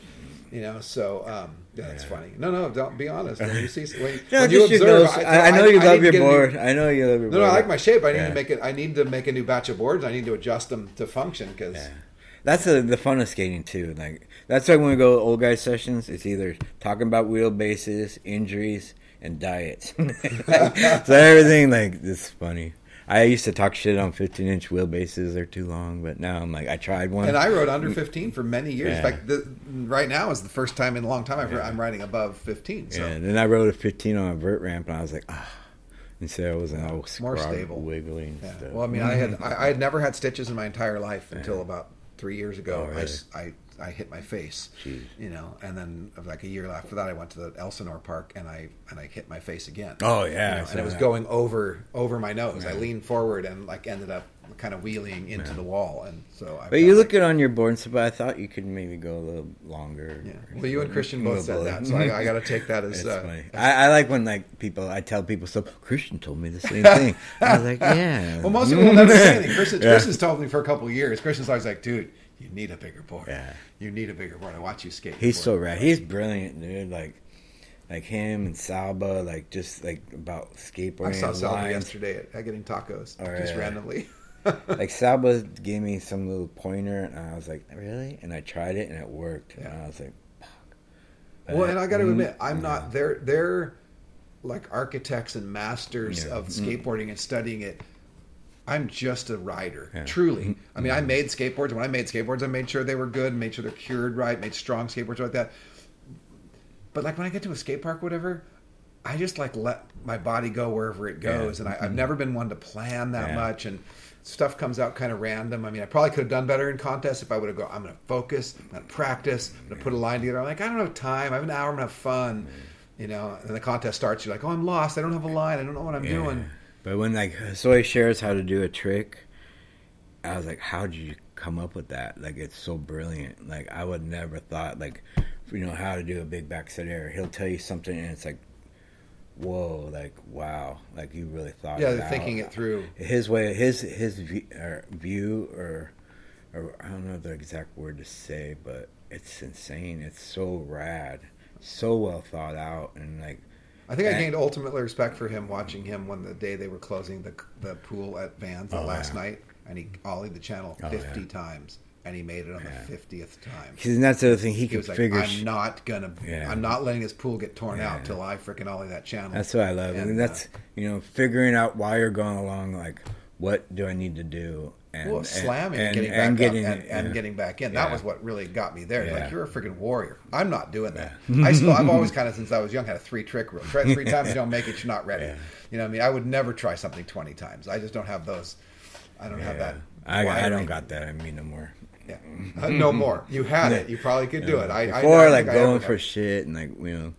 So that's funny. No, don't be honest. When you see, when you observe, I know you love your board. I know you love your board. No, I like my shape. I need to make it. I need to make a new batch of boards. I need to adjust them to function because that's the fun of skating too. That's why when we go to old guy sessions, it's either talking about wheelbases, injuries, and diets. So everything is funny. I used to talk shit on 15-inch wheelbases. They're too long, but now I'm I tried one. And I rode under 15 for many years. In fact, right now is the first time in a long time I'm riding above 15. So. Yeah, and then I rode a 15 on a vert ramp, and I was and so I wasn't always more stable, wiggly and stuff. Well, I mean, I had never had stitches in my entire life until about 3 years ago. Oh, really? I hit my face, and then a year after that, I went to the Elsinore Park and I hit my face again. Oh yeah, and it was going over my nose. Yeah. I leaned forward and ended up kind of wheeling into the wall, and so. But you look good on your board, but I thought you could maybe go a little longer. Yeah. Well, you and Christian both said that, so I got to take that as. Funny. I like when I tell people so. Christian told me the same thing. I was yeah. Well, most people will never say anything. Christian's told me for a couple of years. Christian's always dude. You need a bigger board. Yeah. You need a bigger board. I watch you skate. He's so rad. He's brilliant, dude. Like him and Salba, about skateboarding. I saw Salba yesterday at Getting Tacos, randomly. Salba gave me some little pointer, and I was like, really? And I tried it, and it worked. Yeah. And I was like, fuck. But I got to admit, I'm not. They're like architects and masters of skateboarding and studying it. I'm just a rider, truly. I mean, I made skateboards. When I made skateboards, I made sure they were good, made sure they're cured right, made strong skateboards like that. But when I get to a skate park, whatever, I just let my body go wherever it goes. And I've never been one to plan that much. And stuff comes out kind of random. I mean, I probably could have done better in contests if I would have gone, I'm going to focus, I'm going to practice, I'm going to put a line together. I'm I don't have time. I have an hour, I'm going to have fun. And the contest starts. You're I'm lost. I don't have a line. I don't know what I'm doing. But when Soy shares how to do a trick, I was like, how did you come up with that? It's so brilliant. I would never thought how to do a big backside air. He'll tell you something and it's whoa, wow, you really thought. Yeah, they're thinking it through. His way, his view, or I don't know the exact word to say, but it's insane. It's so rad, so well thought out, and I think I gained ultimately respect for him watching him when the day they were closing the pool at Vans last night, and he ollied the channel 50 times, and he made it on the 50th time. And that's the other thing he could figure. I'm not letting this pool get torn out till I freaking ollie that channel. That's what I love. And that's figuring out why you're going along. what do I need to do? And slamming and getting back and getting, up and getting back in. That was what really got me there. Like, you're a freaking warrior. I'm not doing that. I've always kind of, since I was young, had a 3-trick rule. Try it 3 times, you don't make it, you're not ready. You know what I mean? I would never try something 20 times. I just don't have those. I don't have that. I don't got that. I mean, no more. Yeah. No more. You had it. You probably could do it. Before, like, going for shit and, like, you know,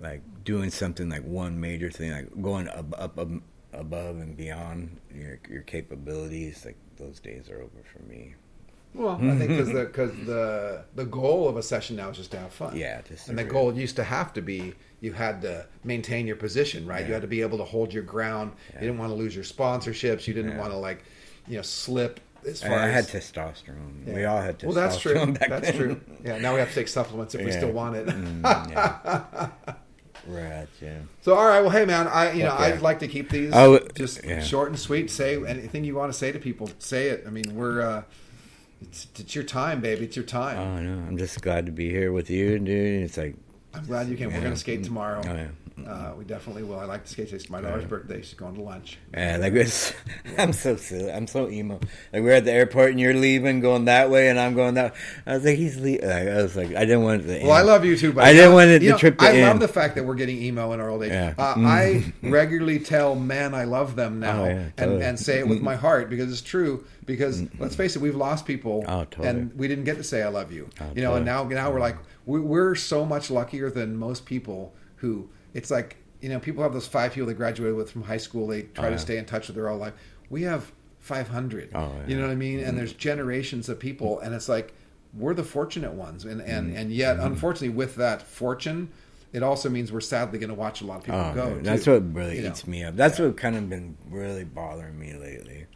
like, doing something, like, one major thing, like, going up above and beyond your capabilities, like, those days are over for me. Well, I think because the goal of a session now is just to have fun. Yeah. And the goal used to have to be, you had to maintain your position, right? Yeah. You had to be able to hold your ground. Yeah. You didn't want to lose your sponsorships. You didn't want to, like, you know, slip. I had testosterone. Yeah. We all had testosterone. Well, that's true. That's true. Yeah, now we have to take supplements if we still want it. Right, yeah. So, all right, well, hey, man, I'd like to keep these short and sweet. Say anything you want to say to people. Say it. I mean, it's your time, baby. It's your time. Oh, no, I'm just glad to be here with you, dude. It's like... I'm glad you came. Yeah. We're going to skate tomorrow. Oh, yeah. We definitely will. I like to skate. It's my daughter's birthday. She's going to lunch. Yeah, like, I'm so silly. I'm so emo. Like, we're at the airport and you're leaving, going that way, and I'm going that way. I was like, he's leaving. I was like, I didn't want it to end. Well, I love you too, buddy. I didn't want it to trip to end. I love the fact that we're getting emo in our old age. Yeah. I regularly tell men I love them now and say it with my heart, because it's true. Because let's face it, we've lost people, and we didn't get to say I love you. Oh, you know, and now we're like, we're so much luckier than most people who... It's like, you know, people have those 5 people they graduated with from high school. They try to stay in touch with their whole life. We have 500. You know what I mean? Mm-hmm. And there's generations of people. And it's like, we're the fortunate ones. And yet, unfortunately, with that fortune, it also means we're sadly going to watch a lot of people go. That's what really eats me up. That's what kind of been really bothering me lately.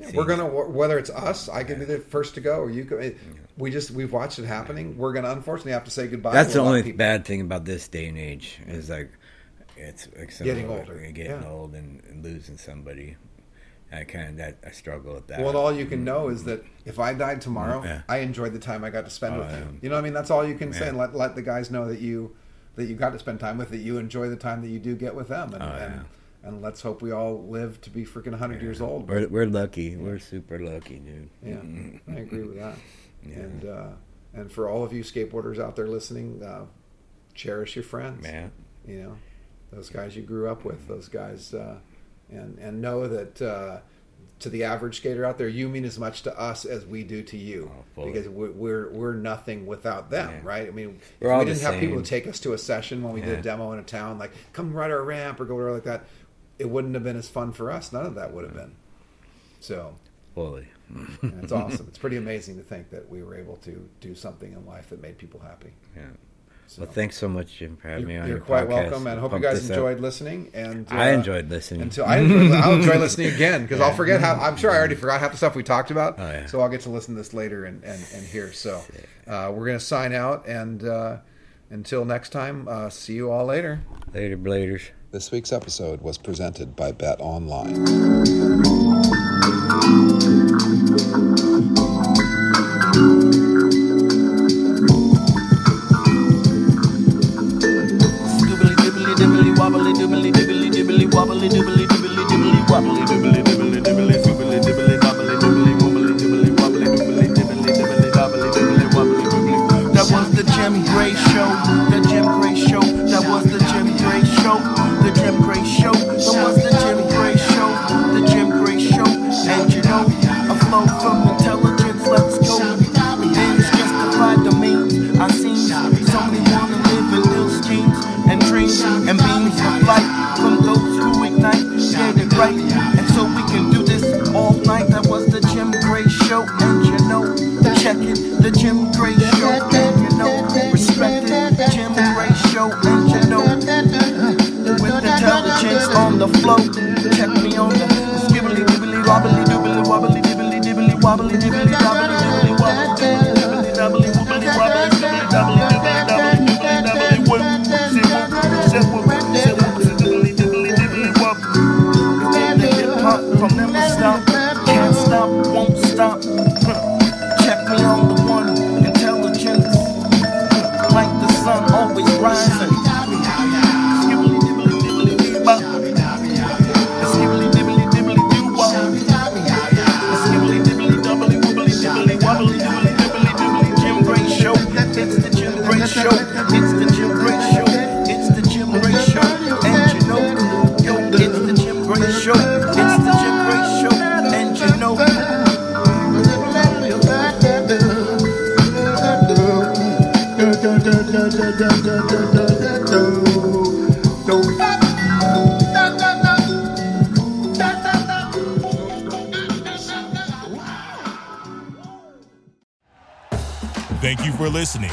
Yeah, we're going to, whether it's us, I can be the first to go, or you can. We've watched it happening. We're going to, unfortunately, have to say goodbye. That's the only bad thing about this day and age is, like, it's getting older, old, and losing somebody. I struggle with that. Well, all you can know is that if I died tomorrow, I enjoyed the time I got to spend with them. You know what I mean? That's all you can say, and let the guys know that you got to spend time with, that you enjoy the time that you do get with them, and let's hope we all live to be freaking 100 years old. We're lucky. We're super lucky, dude. Yeah, I agree with that. Yeah. And for all of you skateboarders out there listening, cherish your friends. Man, you know. Those guys you grew up with, those guys, and know that to the average skater out there, you mean as much to us as we do to you, because we're nothing without them, right? I mean, if we didn't have people to take us to a session when we did a demo in a town, like, come ride our ramp or go whatever like that, it wouldn't have been as fun for us. None of that would have been. So, it's awesome. It's pretty amazing to think that we were able to do something in life that made people happy. Yeah. So. Well, thanks so much, Jim, for having me on your podcast. You're quite welcome, and I hope you guys enjoyed listening. And I enjoyed listening. I'll enjoy listening again, because I'll forget how... I'm sure I already forgot half the stuff we talked about, so I'll get to listen to this later and hear. So we're going to sign out, and until next time, see you all later. Later, bladers. This week's episode was presented by Bet Online. Wobbly dibbly dibbly dibbly wobbly dibbly dibbly dibbly wobbly dibbly wobbly dibbly wobbly dibbly wobbly dibbly dibbly dibbly wobbly dibbly wobbly dibbly. That was the Jim Gray Show. The Jim Gray Show. That was the Jim Gray Show. The Jim Gray Show. That was the Jim Gray Show. The Jim Gray Show. And you know, I flow from intelligence. Let's go. Things justified the means. I seen so many wanna live in ill schemes and dreams and beams of light. Right. And so we can do this all night. That was the Jim Gray Show, and you know, check it, the Jim Gray Show, and you know, respect it, Jim Gray Show, and you know, with intelligence on the flow, check me on the skibbly dibbly wobbly doobly wobbly dibbly dibbly wobbly dibbly wobbly dibbly wobbly doubly wobbly wobbly dibbly doubly dibbly doubly dibbly doubly wobbly simple simple simple. From never stop, can't stop, won't stop. Check me on the one, intelligence. Like the sun always rising. Skibbly dibbly dibbly doo-wop. Skibbly dibbly dibbly doo-wop. Show. It's the Jim Gray Show. It's the Jim Gray Show. And you know, yo, it's the Jim Gray Show. It's the Jim Gray Show. And you know, thank you for listening